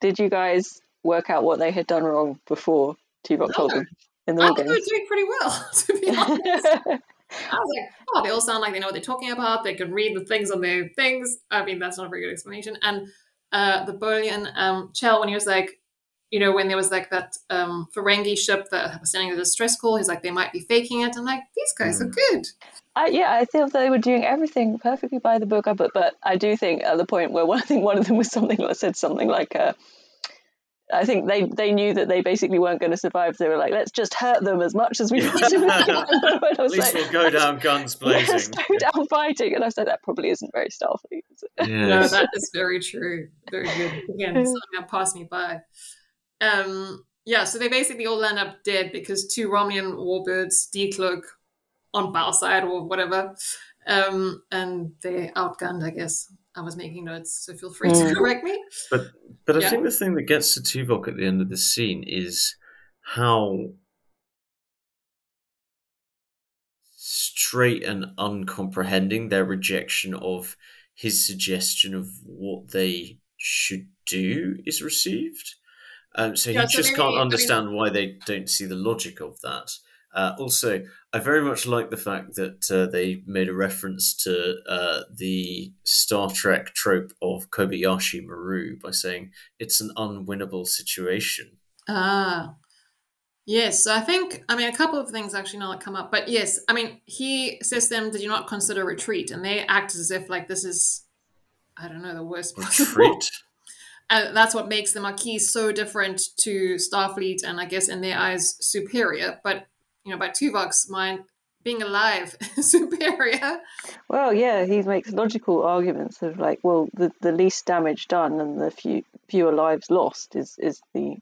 did you guys work out what they had done wrong before Tuvok told them? And I thought they were doing pretty well, to be honest. I was like, oh, they all sound like they know what they're talking about. They can read the things on their things. I mean, that's not a very good explanation. And the Bolian Chell, when he was like, you know, when there was like that Ferengi ship that was sending a distress call, he's like, they might be faking it. I'm like, these guys are good. I feel they were doing everything perfectly by the book. But I do think at the point where one of them was said something like, I think they knew that they basically weren't going to survive. They were like, let's just hurt them as much as we want. At least we'll go down guns blazing. Let's go down fighting. And I said, that probably isn't very Starfleet. Yes. No, that is very true. Very good. Again, something that passed me by. So they basically all end up dead because two Romulan warbirds decloak on bow side or whatever. And they're outgunned, I guess. I was making notes, so feel free to correct me. But I think the thing that gets to Tuvok at the end of the scene is how straight and uncomprehending their rejection of his suggestion of what they should do is received. Can't understand why they don't see the logic of that. Also, I very much like the fact that they made a reference to the Star Trek trope of Kobayashi Maru by saying it's an unwinnable situation. Yes. So I think, a couple of things actually now that come up. But yes, he says to them, did you not consider retreat? And they act as if like this is, the worst possible. That's what makes the Maquis so different to Starfleet and I guess in their eyes superior. But by Tuvok's mind, being alive is superior. Well, yeah, he makes logical arguments of like, well, the least damage done and the fewer lives lost is the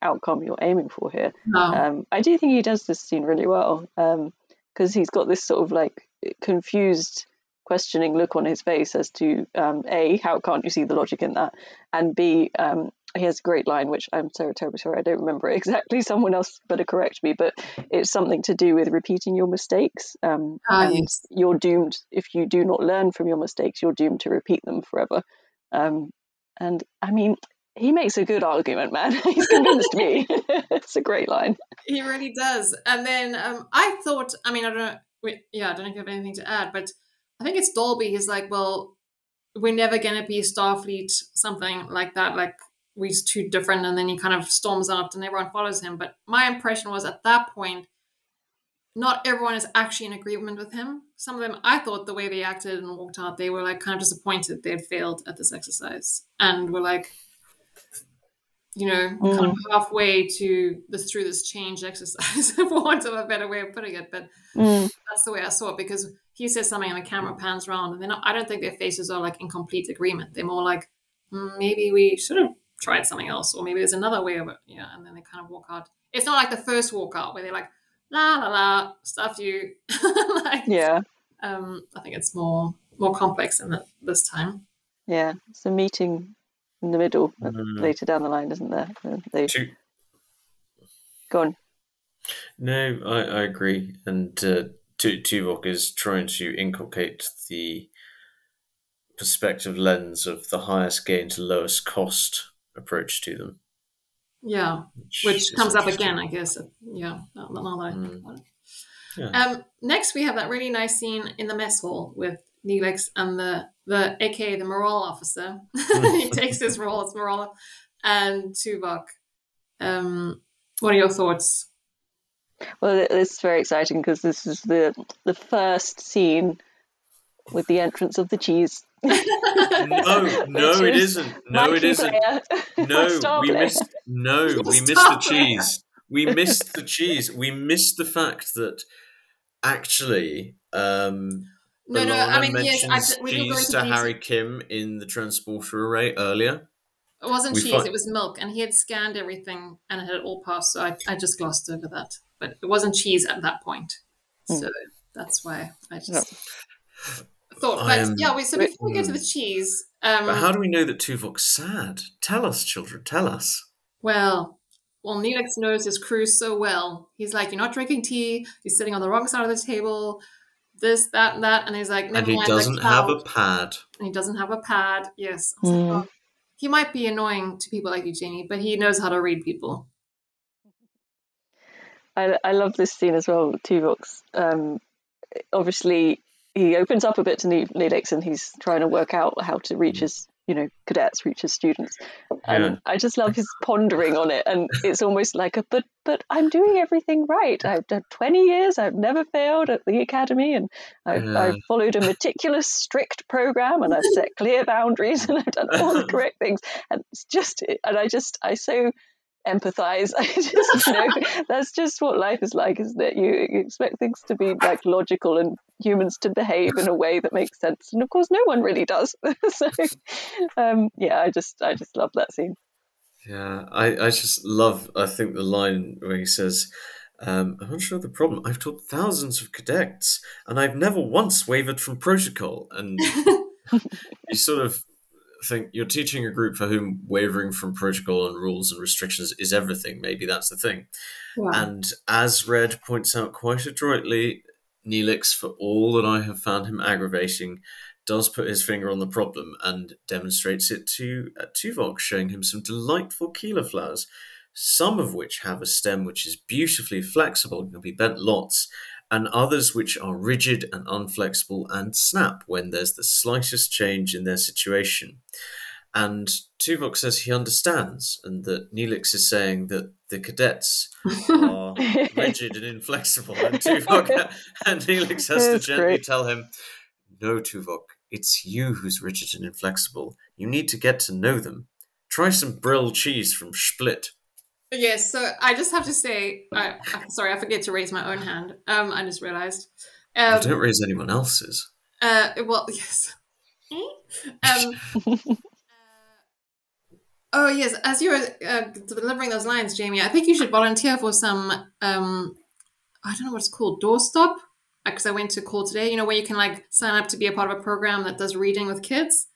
outcome you're aiming for here. I do think he does this scene really well because he's got this sort of like confused, questioning look on his face as to A, how can't you see the logic in that, and B, he has a great line, which I'm so terribly sorry, I don't remember it exactly. Someone else better correct me, but it's something to do with repeating your mistakes. Yes. You're doomed, if you do not learn from your mistakes, you're doomed to repeat them forever. He makes a good argument, man. He's convinced me. It's a great line. He really does. And then I thought, I don't know if you have anything to add, but I think it's Dalby. He's like, well, we're never going to be Starfleet, something like that, like, we're too different, and then he kind of storms out and everyone follows him. But my impression was at that point, not everyone is actually in agreement with him. Some of them, I thought the way they acted and walked out, they were like kind of disappointed they had failed at this exercise and were like, kind of halfway to through this change exercise, for want of a better way of putting it. But that's the way I saw it, because he says something and the camera pans around and I don't think their faces are like in complete agreement. They're more like, maybe we should have tried something else, or maybe there's another way of it, and then they kind of walk out. It's not like the first walk out where they're like, la la la, stuffed you. I think it's more complex than that this time. Yeah, it's a meeting in the middle later down the line, isn't there? Go on. No, I agree, and Tuvok is trying to inculcate the perspective lens of the highest gain to lowest cost approach to them, which comes up again, I guess. Next we have that really nice scene in the mess hall with Neelix and the aka the morale officer. He takes his role as morale, and Tuvok. What are your thoughts? Well, it's very exciting because this is the first scene with the entrance of the cheese. We missed the cheese. We missed the fact that actually mentions cheese to Harry Kim in the transporter array earlier. It wasn't cheese, it was milk, and he had scanned everything and it had all passed, so I just glossed over that. But it wasn't cheese at that point. So that's why I just thought. So before we go to the cheese, but how do we know that Tuvok's sad? Tell us, children, tell us. Well, Neelix knows his crew so well. He's like, you're not drinking tea, you're sitting on the wrong side of the table, this, that, and that, and he's like, never mind. And he doesn't have a pad. Yes. I was like, oh, he might be annoying to people like you, Jamie, but he knows how to read people. I love this scene as well. Tuvok's obviously he opens up a bit to Neelix, and he's trying to work out how to reach his, you know, cadets, reach his students, and I just love his pondering on it, and it's almost like a but I'm doing everything right. I've done 20 years. I've never failed at the academy, and I've followed a meticulous, strict program, and I've set clear boundaries, and I've done all the correct things. And it's just, and I so empathize. I just, you know, that's just what life is like, isn't it? You expect things to be like logical and humans to behave in a way that makes sense, and of course no one really does. So I just love that scene. Yeah, I just love, I think, the line where he says, I'm not sure of the problem. I've taught thousands of cadets and I've never once wavered from protocol. And you sort of think you're teaching a group for whom wavering from protocol and rules and restrictions is everything. Maybe that's the thing. Wow. And as Red points out quite adroitly, Neelix, for all that I have found him aggravating, does put his finger on the problem and demonstrates it to Tuvok, showing him some delightful keeler flowers, some of which have a stem which is beautifully flexible and can be bent lots, and others which are rigid and unflexible and snap when there's the slightest change in their situation. And Tuvok says he understands, and that Neelix is saying that the cadets are rigid and inflexible. And Tuvok and Neelix has to gently tell him, no, Tuvok, it's you who's rigid and inflexible. You need to get to know them. Try some Brill cheese from Split. Yes, so I just have to say, sorry, I forget to raise my own hand. I just realised. I don't raise anyone else's. Well, yes. Oh, yes, as you were delivering those lines, Jamie, I think you should volunteer for some, I don't know what it's called, doorstop? Because I went to call today, you know, where you can like sign up to be a part of a program that does reading with kids.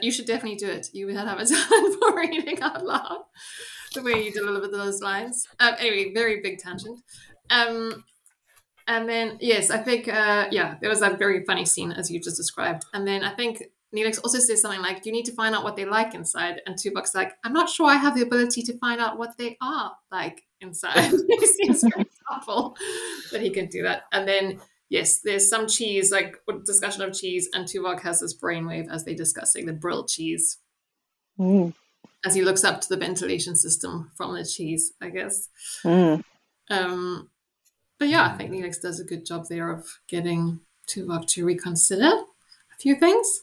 You should definitely do it. You would have a talent for reading out loud, the way you deliver those lines. Anyway, very big tangent. And then, yes, I think, there was that very funny scene as you just described. And then I think Neelix also says something like, you need to find out what they like inside. And Tuvok's like, I'm not sure I have the ability to find out what they are like inside. It seems very awful that he can do that. And then, yes, there's some cheese, like discussion of cheese, and Tuvok has this brainwave as they're discussing the Brill cheese. Mm. As he looks up to the ventilation system from the cheese, I guess. Mm. But yeah, I think Neelix does a good job there of getting Tuvok to reconsider a few things.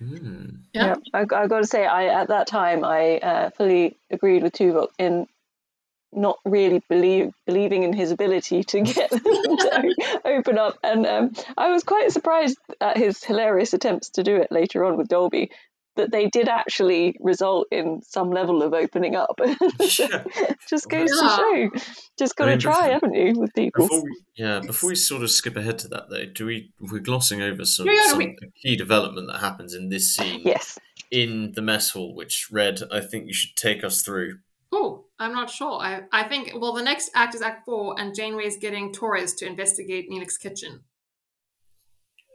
Mm. Yeah. I've got to say, at that time, I fully agreed with Tuvok in not really believing in his ability to get them to open up. And I was quite surprised at his hilarious attempts to do it later on with Dalby, that they did actually result in some level of opening up. Just goes to show. Just got to try, haven't you, with people? Before we sort of skip ahead to that, though, we're glossing over some key development that happens in this scene. Yes. In the mess hall, which, Red, I think you should take us through. Oh, I'm not sure. I think, well, the next act is Act 4, and Janeway's getting Torres to investigate Neelix's kitchen.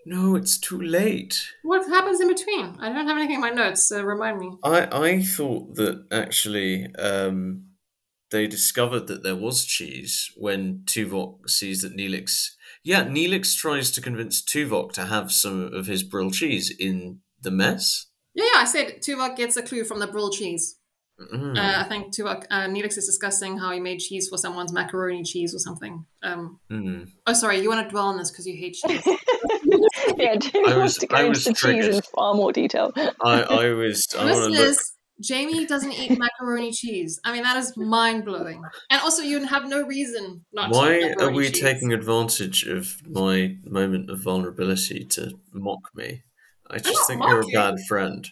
No, it's too late. What happens in between? I don't have anything in my notes, so remind me. I thought that actually they discovered that there was cheese when Tuvok sees that Neelix... Yeah, Neelix tries to convince Tuvok to have some of his Brill cheese in the mess. Yeah, I said Tuvok gets a clue from the Brill cheese. Mm. I think Tuvok, Neelix is discussing how he made cheese for someone's macaroni cheese or something. Oh, sorry, you want to dwell on this because you hate cheese. Yeah, Jamie wants to go into cheese in far more detail. Jamie doesn't eat macaroni cheese. I mean, that is mind-blowing. And also, you have no reason not to eat macaroni. Why are we taking advantage of my moment of vulnerability to mock me? I just think you're a bad friend.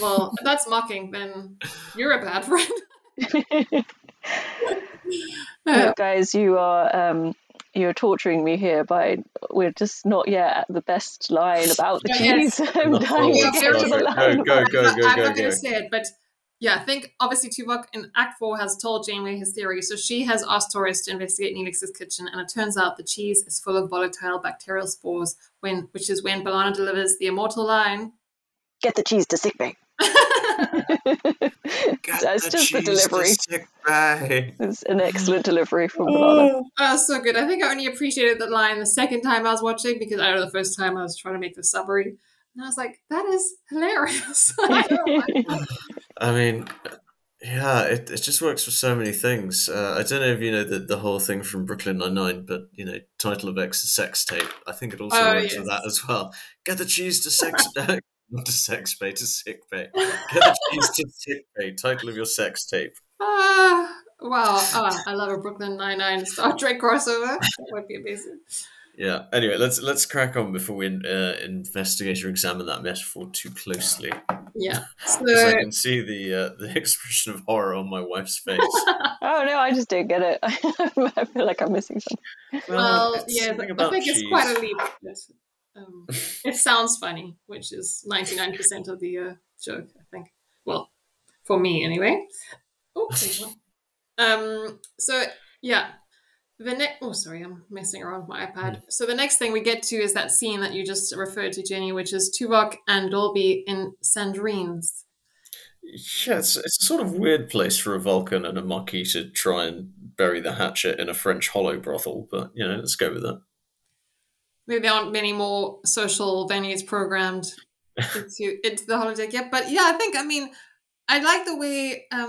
Well, if that's mocking, then you're a bad friend. Look, guys, you are... You're torturing me here we're just not yet at the best line about the cheese. I'm dying to get to the line. Go. I'm not going to say it, but yeah, I think obviously Tuvok in Act 4 has told Janeway his theory, so she has asked Torres to investigate Neelix's kitchen, and it turns out the cheese is full of volatile bacterial spores, which is when B'Elanna delivers the immortal line, get the cheese to sickbay. That's just the delivery. It's an excellent delivery from B'Elanna. Oh, so good. I think I only appreciated that line the second time I was watching, because I know the first time I was trying to make the summary, and I was like, that is hilarious. I mean, yeah, it just works for so many things. I don't know if you know the whole thing from Brooklyn Nine-Nine, but, you know, title of X is sex tape. I think it also works for that as well. Get the cheese to sex tape. Not to sex pay, to sick pay. Get the cheese to sick pay. Title of your sex tape. I love a Brooklyn Nine-Nine Star Trek crossover. That would be amazing. Yeah. Anyway, let's crack on before we investigate or examine that metaphor too closely. Yeah. So I can see the expression of horror on my wife's face. Oh no, I just don't get it. I feel like I'm missing something. Well yeah, I think cheese. It's quite a leap. It sounds funny, which is 99% of the joke, I think. Well, for me anyway. Oh, so yeah. I'm messing around with my iPad. So the next thing we get to is that scene that you just referred to, Jenny, which is Tuvok and Dalby in Sandrine's. Yeah, it's a sort of weird place for a Vulcan and a Maquis to try and bury the hatchet in a French hollow brothel, but, you know, let's go with that. Maybe there aren't many more social venues programmed into the holodeck yet, but yeah, I like the way, I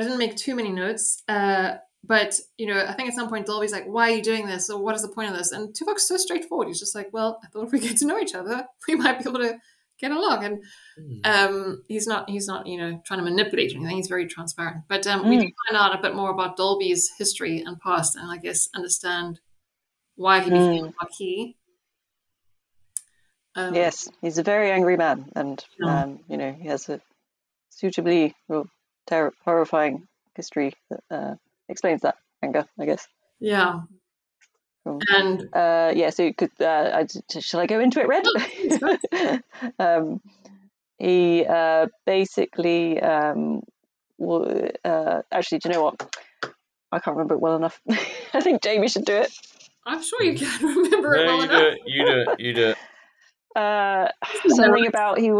didn't make too many notes, but, you know, I think at some point Dalby's like, why are you doing this? Or what is the point of this? And Tuvok's so straightforward. He's just like, well, I thought if we get to know each other, we might be able to get along. And he's not, you know, trying to manipulate anything. He's very transparent. But we do find out a bit more about Dalby's history and past, and I guess understand why he became Maquis. Yes, he's a very angry man. And, you know, he has a suitably horrifying history that... explains that anger, I guess. Yeah. Cool. And so shall I go into it, Red? He basically, actually, do you know what? I can't remember it well enough. I think Jamie should do it. I'm sure you can remember it well enough. You do it. Something about he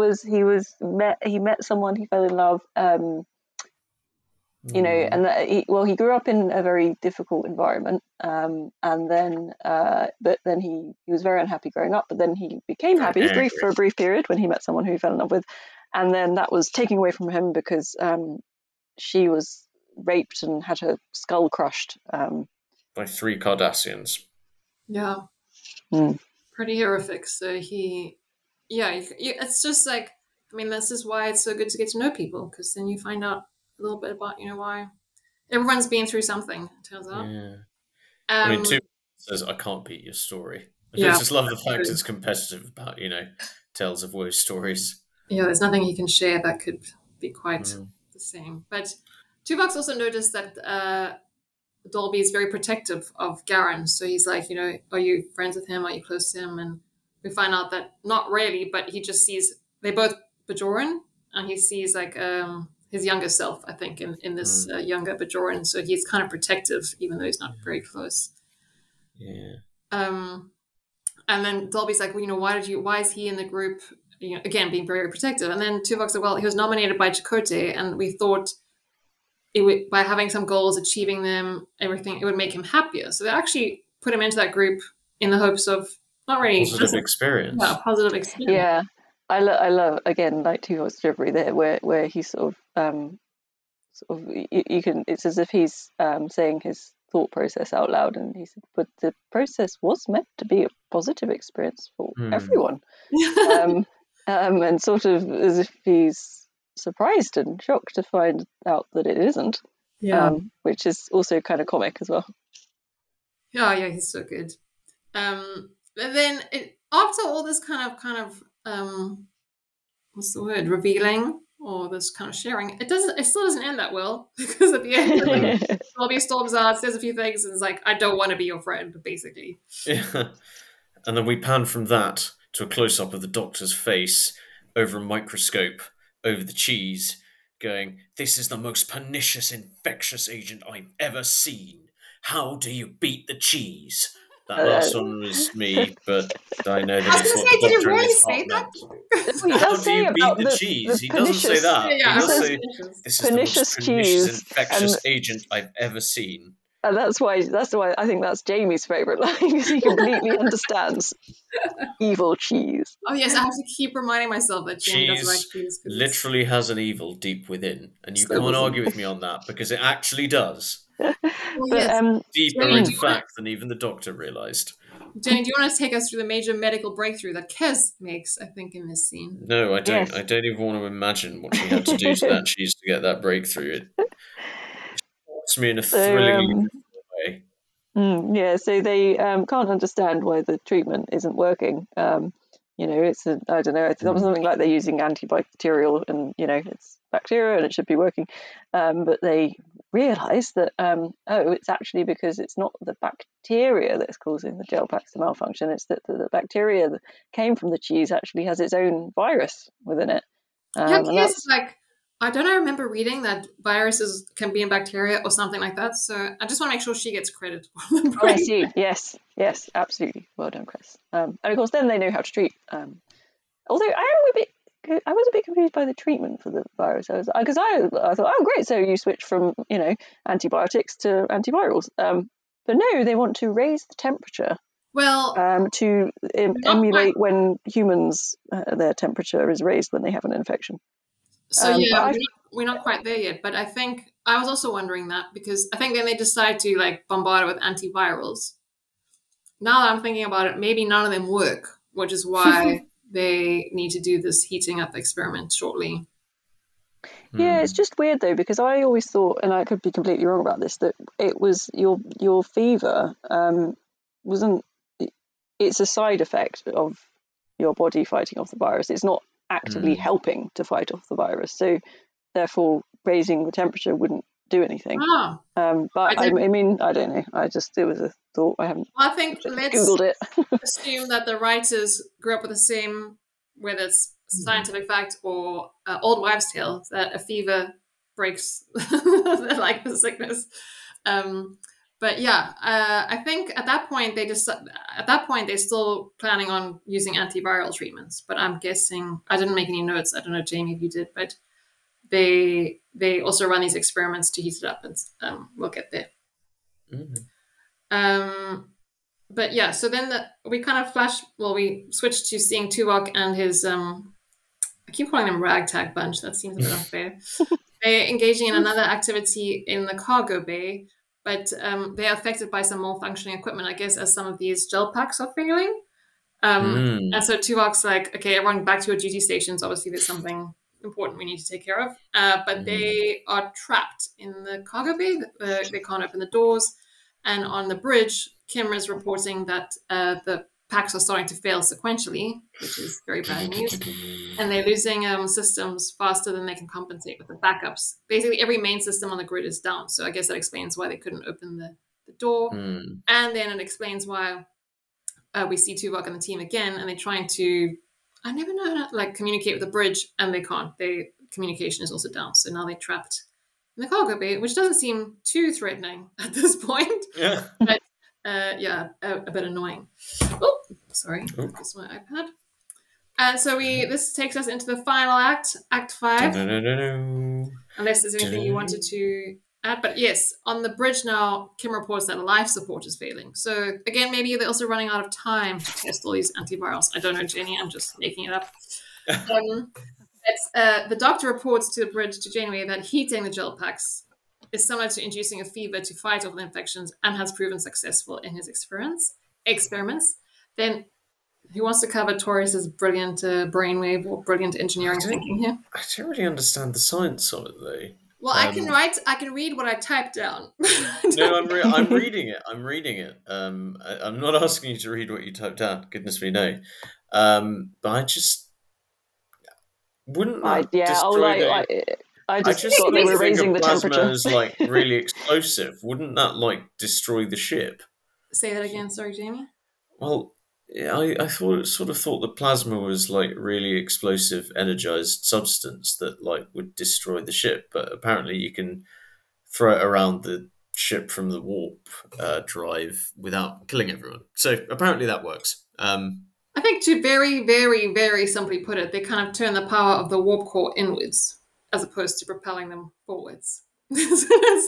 met someone, he fell in love. You know, and he grew up in a very difficult environment, and then, but then he was very unhappy growing up. But then he became happy for a brief period when he met someone who he fell in love with, and then that was taken away from him because she was raped and had her skull crushed by three Cardassians. Yeah, pretty horrific. So it's just like, I mean, this is why it's so good to get to know people, because then you find out a little bit about, you know, why everyone's been through something, it turns out. Yeah. I mean, Tuvok says, I can't beat your story. I just love the fact it's competitive about, you know, tales of woe stories. Yeah, there's nothing you can share that could be quite the same. But Tuvok's also noticed that Dalby is very protective of Gerron. So he's like, you know, are you friends with him? Are you close to him? And we find out that not really, but he just sees, they're both Bajoran, and he sees like, his younger self, I think, in this younger Bajoran. So he's kind of protective, even though he's not very close. Yeah. And then Dalby's like, well, you know, why is he in the group? You know, again, being very protective. And then Tuvok said, well, he was nominated by Chakotay, and we thought by having some goals, achieving them, everything, it would make him happier. So they actually put him into that group in the hopes of not really... positive experience. Yeah. I love again, like Tuvok's delivery there, where he sort of you can, it's as if he's saying his thought process out loud, and he said, but the process was meant to be a positive experience for everyone, and sort of as if he's surprised and shocked to find out that it isn't, which is also kind of comic as well. Oh yeah, he's so good. And then after all this kind of. What's the word? Revealing, or this kind of sharing. It still doesn't end that well, because at the end, like, Dalby storms out, says a few things, and is like, "I don't want to be your friend," basically. Yeah. And then we pan from that to a close-up of the Doctor's face over a microscope over the cheese, going, "This is the most pernicious, infectious agent I've ever seen. How do you beat the cheese?" That last one was me, but I know that it's what the Doctor really say that. How do you beat the cheese? He doesn't say that. Yeah. He does say, this is the most pernicious infectious agent I've ever seen. And that's why I think that's Jamie's favourite line, because he completely understands evil cheese. Oh yes, I have to keep reminding myself that Jamie doesn't like cheese. Literally has an evil deep within, and you can't argue with me on that, because it actually does. Deeper in fact than even the Doctor realised. Jane, do you want to take us through the major medical breakthrough that Kes makes, I think, in this scene? No, I don't. Yes. I don't even want to imagine what she had to do to that cheese to get that breakthrough. It puts me in a thrilling way. Yeah, so they can't understand why the treatment isn't working. It's something like they're using antibacterial and, it's bacteria and it should be working. But they realize that, it's actually because it's not the bacteria that's causing the gel packs to malfunction. It's that the bacteria that came from the cheese actually has its own virus within it. I don't know, I remember reading that viruses can be in bacteria or something like that. So I just want to make sure she gets credit. I see. Yes, absolutely. Well done, Kes. And of course, then they know how to treat. Although I was a bit confused by the treatment for the virus. I thought, oh great, so you switch from antibiotics to antivirals. But no, they want to raise the temperature. Well, to emulate when humans their temperature is raised when they have an infection. So we're not quite there yet, but I think I was also wondering that, because I think then they decide to bombard it with antivirals. Now that I'm thinking about it, maybe none of them work, which is why they need to do this heating up experiment shortly. Yeah, it's just weird though, because I always thought, and I could be completely wrong about this, that it was your fever it's a side effect of your body fighting off the virus. It's not actively helping to fight off the virus, so therefore raising the temperature wouldn't do anything. I don't know, it was a thought. I haven't let's Googled it. Assume that the writers grew up with the same, whether it's scientific fact or old wives' tale, that a fever breaks the sickness. But yeah, I think at that point they're still planning on using antiviral treatments. But I'm guessing, I didn't make any notes. I don't know, Jamie, if you did, but they also run these experiments to heat it up, and we'll get there. Mm-hmm. But yeah, so then we kind of we switched to seeing Tuvok and his I keep calling them ragtag bunch. That seems a bit unfair. They're engaging in another activity in the cargo bay. But they are affected by some malfunctioning equipment, I guess, as some of these gel packs are failing. And so Tuvok's like, okay, everyone back to your duty stations. Obviously, there's something important we need to take care of. But they are trapped in the cargo bay. They can't open the doors. And on the bridge, Kim is reporting that the packs are starting to fail sequentially, which is very bad news. And they're losing systems faster than they can compensate with the backups. Basically, every main system on the grid is down. So I guess that explains why they couldn't open the door. And then it explains why we see Tuvok and the team again, and they're trying to, I never know, communicate with the bridge, and they can't. Their communication is also down. So now they're trapped in the cargo bay, which doesn't seem too threatening at this point. Yeah. But a bit annoying. Oh, sorry, that's my iPad. And so this takes us into the final act, Act 5. Unless there's anything you wanted to add. But yes, on the bridge now, Kim reports that life support is failing. So again, maybe they're also running out of time to test all these antivirals. I don't know, Jenny, I'm just making it up. The Doctor reports to the bridge, to Janeway, that heating the gel packs is similar to inducing a fever to fight off the infections, and has proven successful in his experiments. Then he wants to cover Torres's brilliant brainwave or brilliant engineering thinking here. I don't really understand the science of it, though. Well, I can read what I typed down. No, I'm reading it. I'm reading it. I'm not asking you to read what you typed down. Goodness me, no. But I just wouldn't. I just thought they were raising the plasma temperature. Is really explosive. Wouldn't that destroy the ship? Say that again, sorry, Jamie. Well, yeah, I thought the plasma was really explosive, energized substance that would destroy the ship. But apparently, you can throw it around the ship from the warp drive without killing everyone. So apparently that works. I think to very, very, very simply put it, they kind of turn the power of the warp core inwards as opposed to propelling them forwards. So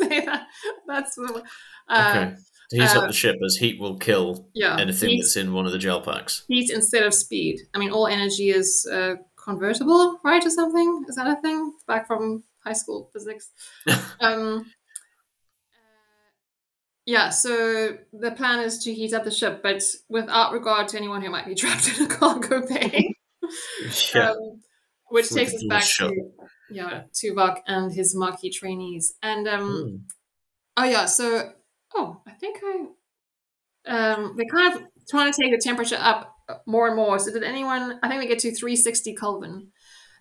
yeah, that's the, okay. To heat up the ship, as heat will kill anything that's in one of the gel packs. Heat instead of speed. I mean, all energy is convertible, right, or something? Is that a thing? Back from high school physics. So the plan is to heat up the ship, but without regard to anyone who might be trapped in a cargo bay. Which takes us back to Tuvok and his Maquis trainees. And, they're kind of trying to take the temperature up more and more. So I think we get to 360 Kelvin.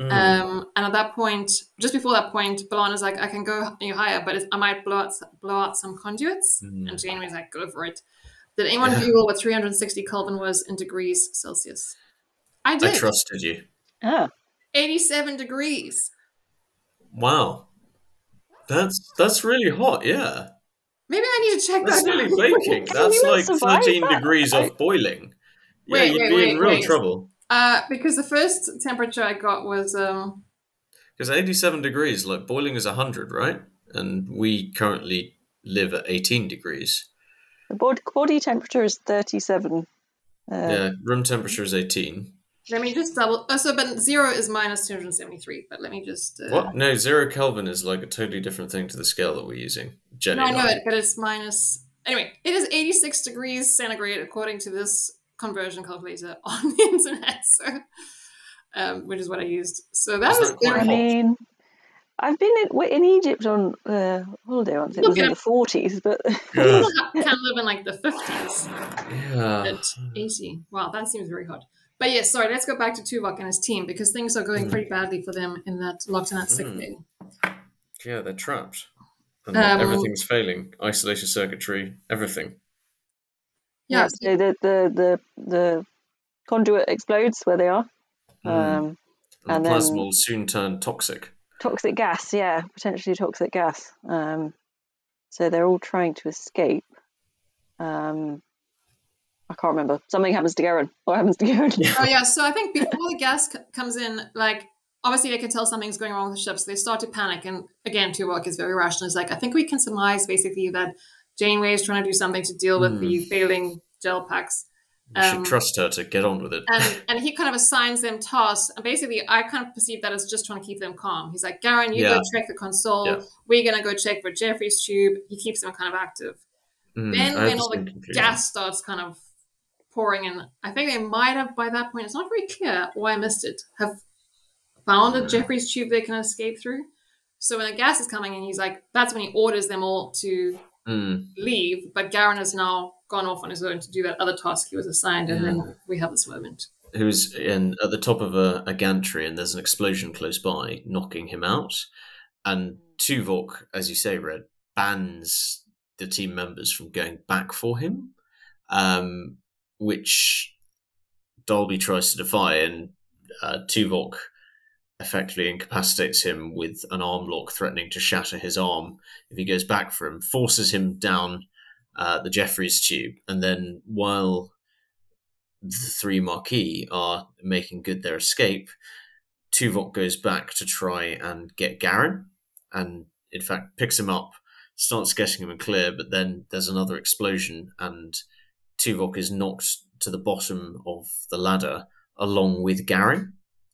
And at that point, just before that point, B'Elanna's like, I can go higher, but I might blow out some conduits. And Janeway's like, go for it. Did anyone Google what 360 Kelvin was in degrees Celsius? I did. I trusted you. Oh. 87 degrees. Wow. That's really hot, yeah. Maybe I need to check that out. That's really baking. That's like 13 degrees off boiling. Yeah, you'd be in real trouble. Because the first temperature I got was... Because 87 degrees, like boiling is 100, right? And we currently live at 18 degrees. The body temperature is 37. Room temperature is 18. Let me just double... Oh, so, but 0 is minus 273, but let me just... What? No, 0 Kelvin is like a totally different thing to the scale that we're using. Generally. No, I know it, but it's minus... Anyway, it is 86 degrees centigrade according to this conversion calculator on the internet, so which is what I used. So that was... I mean, I've been in Egypt on holiday once. It was in the 40s, but... People can live in like the 50s at 80. Wow, that seems very hot. But yes, sorry, let's go back to Tuvok and his team, because things are going pretty badly for them in that locked in that sick bay. Yeah, they're trapped. And everything's failing. Isolation circuitry, everything. Yeah, so the conduit explodes where they are. And the plasma will soon turn toxic. Toxic gas, yeah, potentially toxic gas. So they're all trying to escape. I can't remember. Something happens to Gerron. What happens to Gerron? Oh, yeah. So I think before the gas comes in, like, obviously they can tell something's going wrong with the ship, so they start to panic. And again, Tuvok is very rational. He's like, I think we can surmise basically that Janeway is trying to do something to deal with the failing gel packs. You should trust her to get on with it. And he kind of assigns them tasks. And basically, I kind of perceive that as just trying to keep them calm. He's like, Gerron, you go check the console. Yeah. We're going to go check for Jeffrey's tube. He keeps them kind of active. Then when all the gas starts kind of pouring in. I think they might have, by that point, it's not very clear why I missed it, have found a Jeffrey's tube they can escape through. So when the gas is coming in, he's like, that's when he orders them all to leave, but Gerron has now gone off on his own to do that other task he was assigned, and then we have this moment. Who's at the top of a gantry, and there's an explosion close by, knocking him out. And Tuvok, as you say, Red, bans the team members from going back for him. Which Dalby tries to defy, and Tuvok effectively incapacitates him with an arm lock, threatening to shatter his arm if he goes back for him, forces him down the Jeffries tube, and then while the three Maquis are making good their escape, Tuvok goes back to try and get Gerron, and in fact picks him up, starts getting him in clear, but then there's another explosion, and Tuvok is knocked to the bottom of the ladder along with Gerron.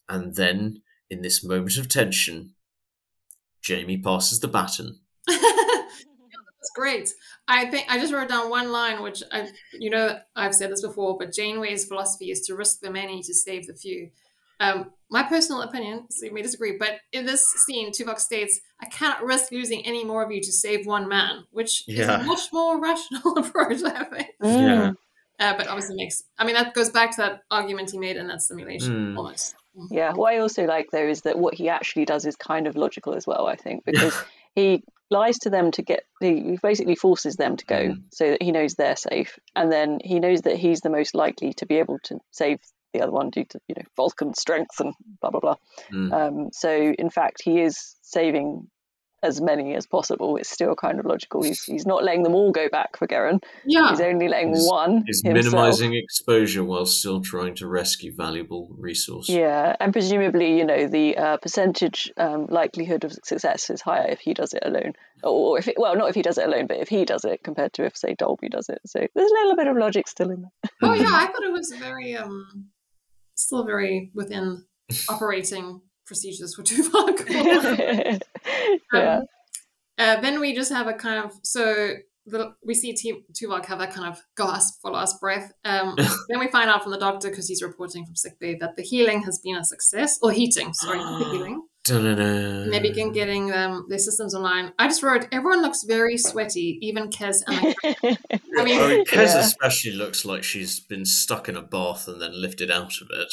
And then, in this moment of tension, Jamie passes the baton. That's great. I think I just wrote down one line, which I've said this before, but Janeway's philosophy is to risk the many to save the few. My personal opinion, so you may disagree, but in this scene, Tuvok states, I cannot risk losing any more of you to save one man, which is a much more rational approach, I think. Yeah. But obviously that goes back to that argument he made in that simulation, almost. Yeah, what I also like, though, is that what he actually does is kind of logical as well, I think, because he lies to them he basically forces them to go so that he knows they're safe. And then he knows that he's the most likely to be able to save the other one due to Vulcan strength and blah blah blah. So in fact he is saving as many as possible. It's still kind of logical. He's not letting them all go back for Gerron. Yeah. He's only letting one. He's minimising exposure while still trying to rescue valuable resource. Yeah, and presumably, you know, the percentage likelihood of success is higher if he does it alone. Or if, well, not if he does it alone, but if he does it compared to if, say, Dalby does it. So there's a little bit of logic still in there. Oh, yeah, I thought it was very, still very within operating procedures for Tuvok. Yeah. Then we just have a kind of, so we see Tuvok have that kind of gasp for last breath. Then we find out from the doctor, because he's reporting from sickbay, that the healing has been a success, or the healing. Da-da-da. Maybe getting them their systems online. I just wrote, everyone looks very sweaty, even Kes. I mean, Kes especially looks like she's been stuck in a bath and then lifted out of it.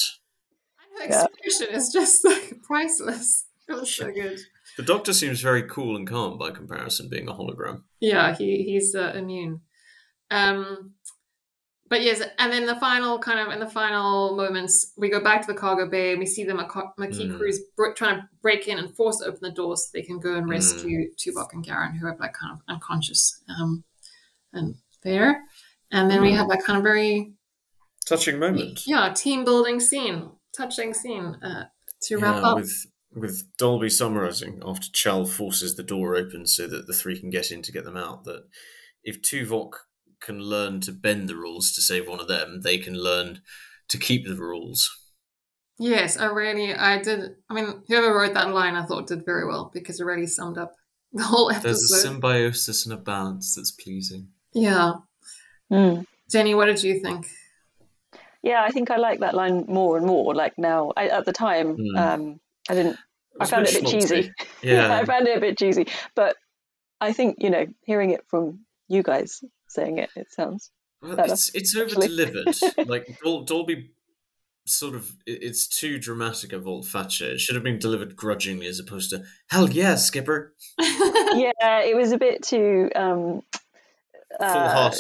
And her expression is just like priceless. It was so good. The doctor seems very cool and calm by comparison, being a hologram. Yeah, he's immune. But yes, and then in the final moments, we go back to the cargo bay and we see the Maquis crews trying to break in and force open the door so they can go and rescue Tuvok and Gerron, who are like kind of unconscious and there. And then we have that kind of very touching moment. Yeah, team building scene, touching scene to wrap up. With Dalby summarising after Chell forces the door open so that the three can get in to get them out, that if Tuvok can learn to bend the rules to save one of them, they can learn to keep the rules. Yes, I did. I mean, whoever wrote that line, I thought did very well, because it really summed up the whole episode. There's a symbiosis and a balance that's pleasing. Yeah. Mm. Jenny, what did you think? Yeah, I think I like that line more and more. Like now, at the time, I didn't. I found it a bit cheesy. Yeah, I found it a bit cheesy. But I think, you know, hearing it from you guys saying it, it sounds. Well, it's over delivered. Like Dalby, sort of. It's too dramatic of old Thatcher. It should have been delivered grudgingly, as opposed to "Hell yeah, Skipper." Yeah, it was a bit too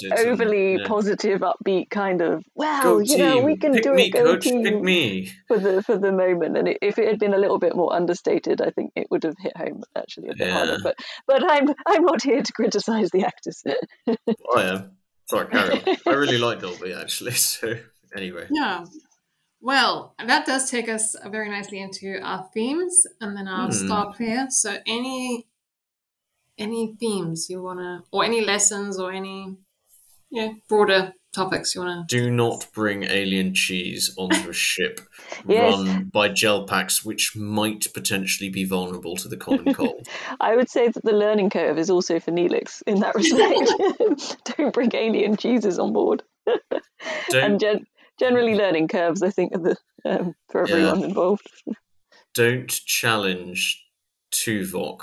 overly positive, upbeat kind of. Wow, you know, we can do it. Go team, pick me for the moment. And if it had been a little bit more understated, I think it would have hit home actually a bit harder. But I'm not here to criticise the actors. I am. Sorry, carry on. I really like Dalby actually. So anyway, yeah. Well, that does take us very nicely into our themes and then our star player. So any themes you want to, or any lessons, or any broader topics you want to... Do not bring alien cheese onto a ship run by gel packs, which might potentially be vulnerable to the common cold. I would say that the learning curve is also for Neelix in that respect. Don't bring alien cheeses on board. And generally learning curves, I think, are for everyone involved. Don't challenge Tuvok.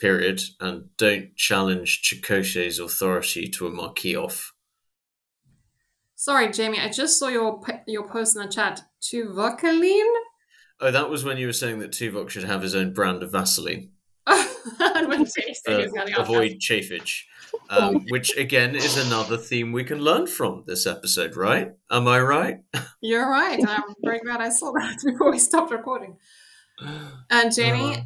Period. And don't challenge Chakotay's authority to a Maquis off. Sorry, Jamie, I just saw your post in the chat. Tuvokaline? Oh, that was when you were saying that Tuvok should have his own brand of Vaseline. Avoid chafage. Which, again, is another theme we can learn from this episode, right? Am I right? You're right. I'm very glad I saw that before we stopped recording. And Jamie...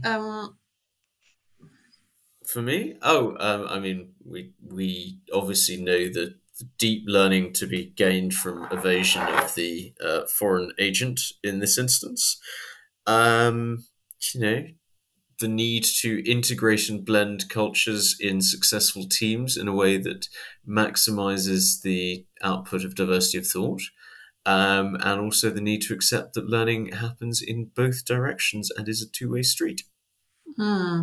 For me? I mean, we obviously know the deep learning to be gained from evasion of the foreign agent in this instance. You know, the need to integrate and blend cultures in successful teams in a way that maximizes the output of diversity of thought. And also the need to accept that learning happens in both directions and is a two-way street. Hmm.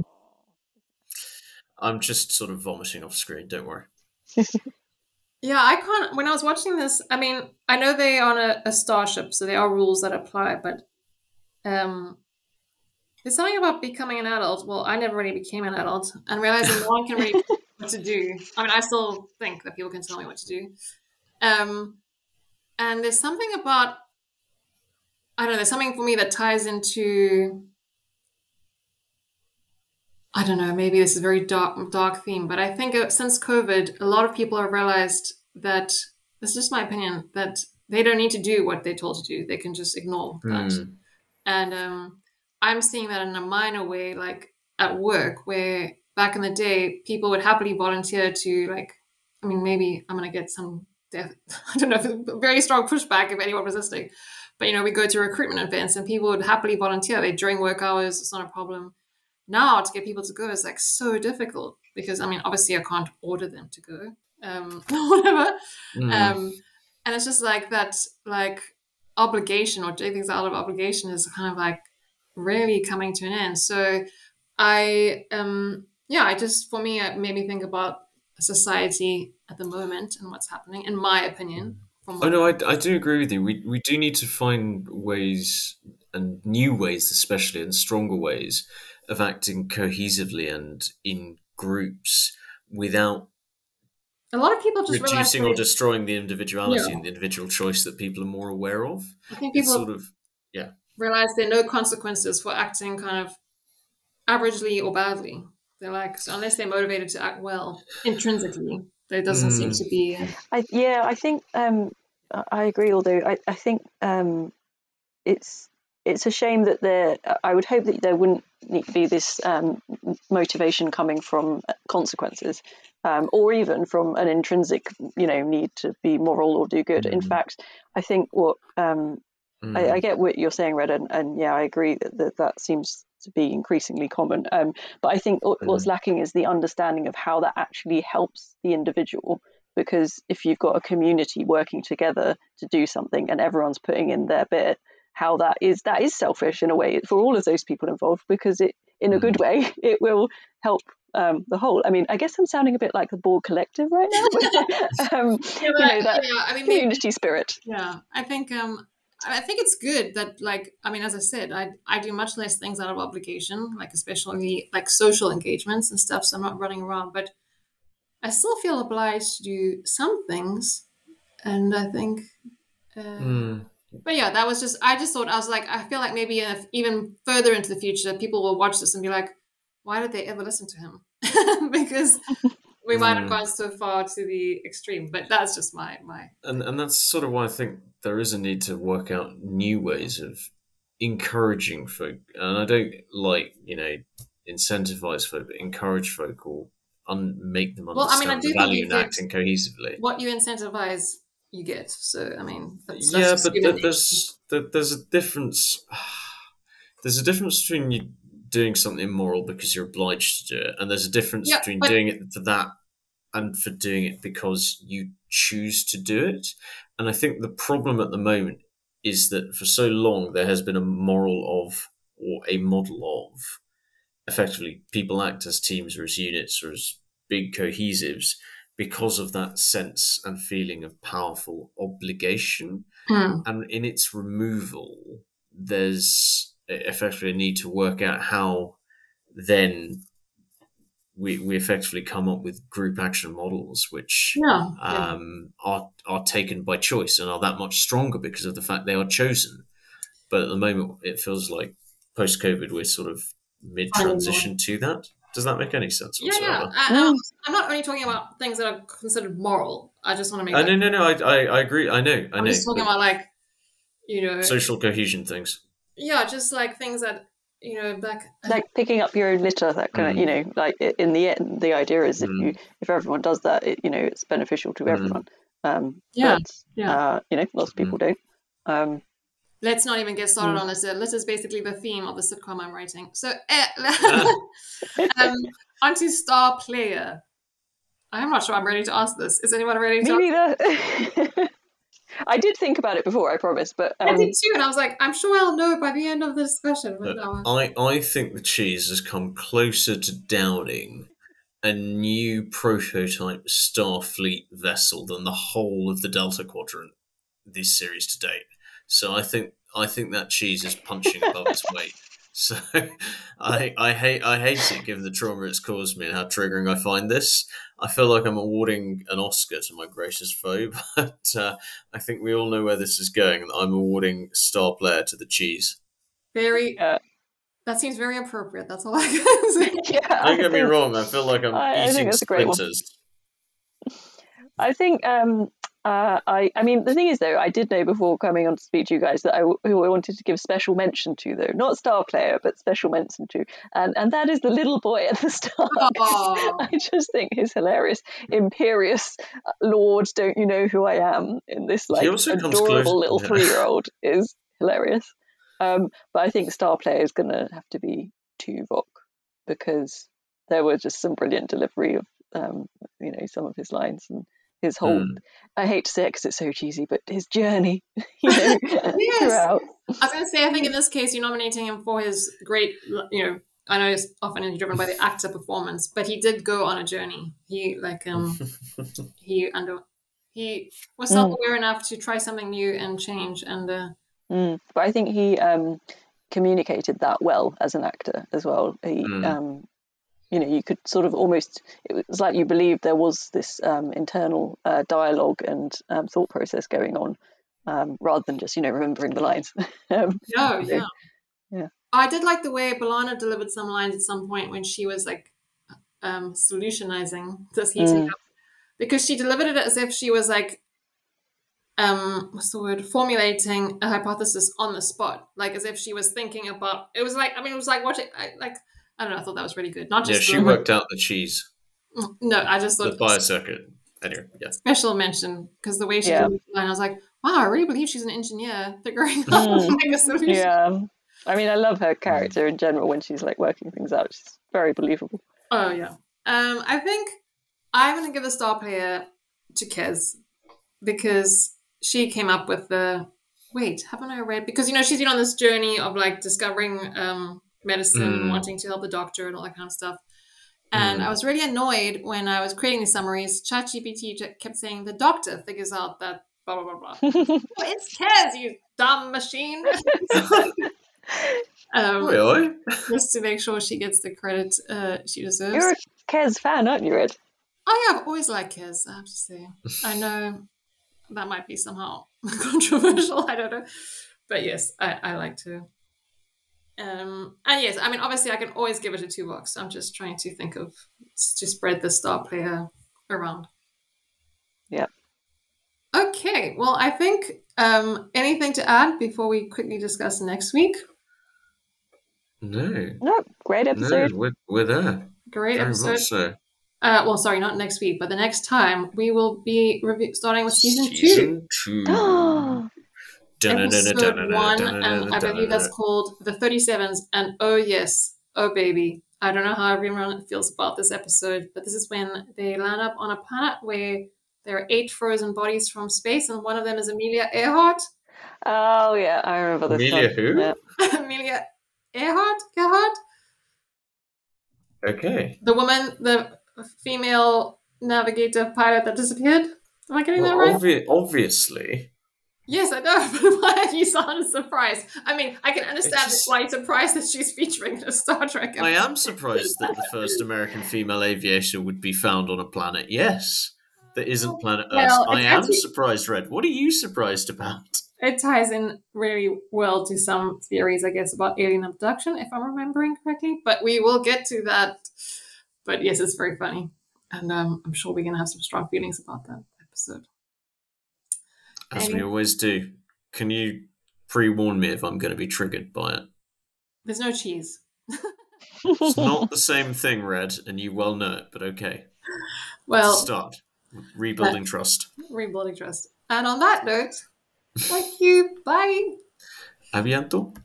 I'm just sort of vomiting off screen, don't worry. Yeah, I can't... When I was watching this, I mean, I know they're on a starship, so there are rules that apply, but there's something about becoming an adult. Well, I never really became an adult, and realizing no one can really tell me what to do. I mean, I still think that people can tell me what to do. And there's something about... I don't know, there's something for me that ties into... I don't know, maybe this is a very dark theme, but I think since COVID, a lot of people have realized that, this is just my opinion, that they don't need to do what they're told to do. They can just ignore that. And I'm seeing that in a minor way. Like at work, where back in the day, people would happily volunteer to, like, I mean, maybe I'm going to get some, I don't know, very strong pushback if anyone resisting. But, you know, we go to recruitment events and people would happily volunteer. They during work hours, it's not a problem. Now to get people to go is like so difficult because, I mean, obviously I can't order them to go, whatever. And it's just like that, like, obligation or doing things out of obligation is kind of like really coming to an end. So I, yeah, I just, for me, it made me think about society at the moment and what's happening, in my opinion. Oh no, I do agree with you. We do need to find ways, and new ways especially, and stronger ways of acting cohesively and in groups without a lot of people just reducing or destroying the individuality and the individual choice that people are more aware of. I think people sort of realize there are no consequences for acting kind of averagely or badly. They're like, so unless they're motivated to act well intrinsically, there doesn't seem to be. I think I agree. Although I think it's a shame that there. I would hope that there wouldn't need to be this motivation coming from consequences, or even from an intrinsic, you know, need to be moral or do good. In fact, I think what I get what you're saying, Red, and yeah, I agree that seems to be increasingly common. But I think what's lacking is the understanding of how that actually helps the individual, because if you've got a community working together to do something and everyone's putting in their bit, how that is selfish in a way for all of those people involved, because it, in a good way, it will help the whole. I mean, I guess I'm sounding a bit like the Borg Collective right now. Community spirit. Yeah, I think it's good that, like, I mean, as I said, I do much less things out of obligation, like especially like social engagements and stuff. So I'm not running around, but I still feel obliged to do some things. And I think, but yeah, that was just, I just thought, I was like, I feel like maybe if even further into the future, people will watch this and be like, why did they ever listen to him? Because we might have gone so far to the extreme, but that's just my. And that's sort of why I think there is a need to work out new ways of encouraging folk. And I don't like, you know, incentivize folk, but encourage folk or make them understand the value in acting cohesively. What you incentivize, you get. So, I mean, that's but there's a difference. There's a difference between you doing something immoral because you're obliged to do it, and there's a difference between doing it for that and for doing it because you choose to do it. And I think the problem at the moment is that for so long there has been a moral of, or a model of, effectively people act as teams or as units or as big cohesives because of that sense and feeling of powerful obligation. And in its removal, there's effectively a need to work out how then we effectively come up with group action models which are taken by choice and are that much stronger because of the fact they are chosen. But at the moment, it feels like post-COVID we're sort of mid-transition to that. Does that make any sense whatsoever? I'm not only talking about things that are considered moral. I just want to make I agree. I know. I'm just talking about, like, you know, social cohesion things. Yeah, just like things that, you know, like picking up your own litter, that kind of, you know, like in the end, the idea is if everyone does that, it, you know, it's beneficial to everyone. You know, lots of people don't. Let's not even get started on litter. Litter is basically the theme of the sitcom I'm writing. So, onto Star Player. I'm not sure I'm ready to ask this. Is anyone ready to ask? Me neither. I did think about it before, I promise, but I did too, and I was like, I'm sure I'll know by the end of the discussion. But I think the cheese has come closer to downing a new prototype Starfleet vessel than the whole of the Delta Quadrant this series to date. So I think that cheese is punching above its weight. So I hate it, given the trauma it's caused me and how triggering I find this. I feel like I'm awarding an Oscar to my gracious foe, but I think we all know where this is going, and I'm awarding Star Player to the cheese. Very, that seems very appropriate. That's all I can say. Yeah, don't get me wrong. I feel like I'm eating splinters. I think I mean, the thing is, though, I did know before coming on to speak to you guys that who I wanted to give special mention to, though, not star player, but special mention to, and that is the little boy at the start. I just think his hilarious, imperious lord, don't you know who I am? In this like adorable little 3-year-old is hilarious. But I think star player is going to have to be Tuvok, because there were just some brilliant delivery of some of his lines and his whole I hate to say it because it's so cheesy, but his journey, you know, yes. Throughout. I was going to say, I think in this case you're nominating him for his great, you know, I know it's often driven by the actor performance, but he did go on a journey. He he was self-aware enough to try something new and change, and but I think he communicated that well as an actor as well. He you could sort of almost, it was like you believed there was this internal dialogue and thought process going on, rather than just, remembering the lines. I did like the way B'Elanna delivered some lines at some point when she was like solutionizing this heating up, because she delivered it as if she was like, formulating a hypothesis on the spot, like as if she was thinking about, it was like, I mean, it was like watching, I don't know, I thought that was really good. Not just she worked out the cheese. No, I just thought... The bio-circuit. Anyway, yeah. Special mention, because the way she did it, and I was like, wow, I really believe she's an engineer figuring out a solution. Yeah. I mean, I love her character in general when she's, like, working things out. She's very believable. Oh, yeah. I think I'm going to give the star player to Kes, because she came up with the... Wait, haven't I read... Because, she's been on this journey of, like, discovering... medicine, wanting to help the doctor and all that kind of stuff. And I was really annoyed when I was creating the summaries. ChatGPT kept saying, the doctor figures out that blah, blah, blah, blah. It's Kes, you dumb machine. Really? Just to make sure she gets the credit she deserves. You're a Kes fan, aren't you, Ed? Oh, yeah, I've always liked Kes, I have to say. I know that might be somehow controversial, I don't know. But yes, I liked her. And yes, I mean, obviously I can always give it a Tuvok, so I'm just trying to think of, to spread the star player around. Yeah. Okay, well, I think anything to add before we quickly discuss next week? No, great episode. No, we're there. Great Very episode. Much so. Well, sorry, not next week, but the next time we will be starting with season two. Episode 1, and I believe that's called The 37s, and oh yes, oh baby, I don't know how everyone feels about this episode, but this is when they land up on a planet where there are 8 frozen bodies from space, and one of them is Amelia Earhart. Oh yeah, I remember this. Amelia who? Yeah. Amelia Earhart? Gerhart? Okay. The woman, the female navigator pilot that disappeared? Am I getting that right? Obviously. Yes, I know, but why are you sounding surprised? I mean, I can understand why you're surprised that she's featuring a Star Trek episode. I am surprised that the first American female aviator would be found on a planet, yes, that isn't planet Earth. Well, I am surprised, Red. What are you surprised about? It ties in really well to some theories, I guess, about alien abduction, if I'm remembering correctly, but we will get to that. But yes, it's very funny, and I'm sure we're going to have some strong feelings about that episode. As we always do. Can you pre-warn me if I'm going to be triggered by it? There's no cheese. It's not the same thing, Red, and you well know it, but okay. Well, let's start. Rebuilding trust. Rebuilding trust. And on that note, thank you. Bye. A bientôt.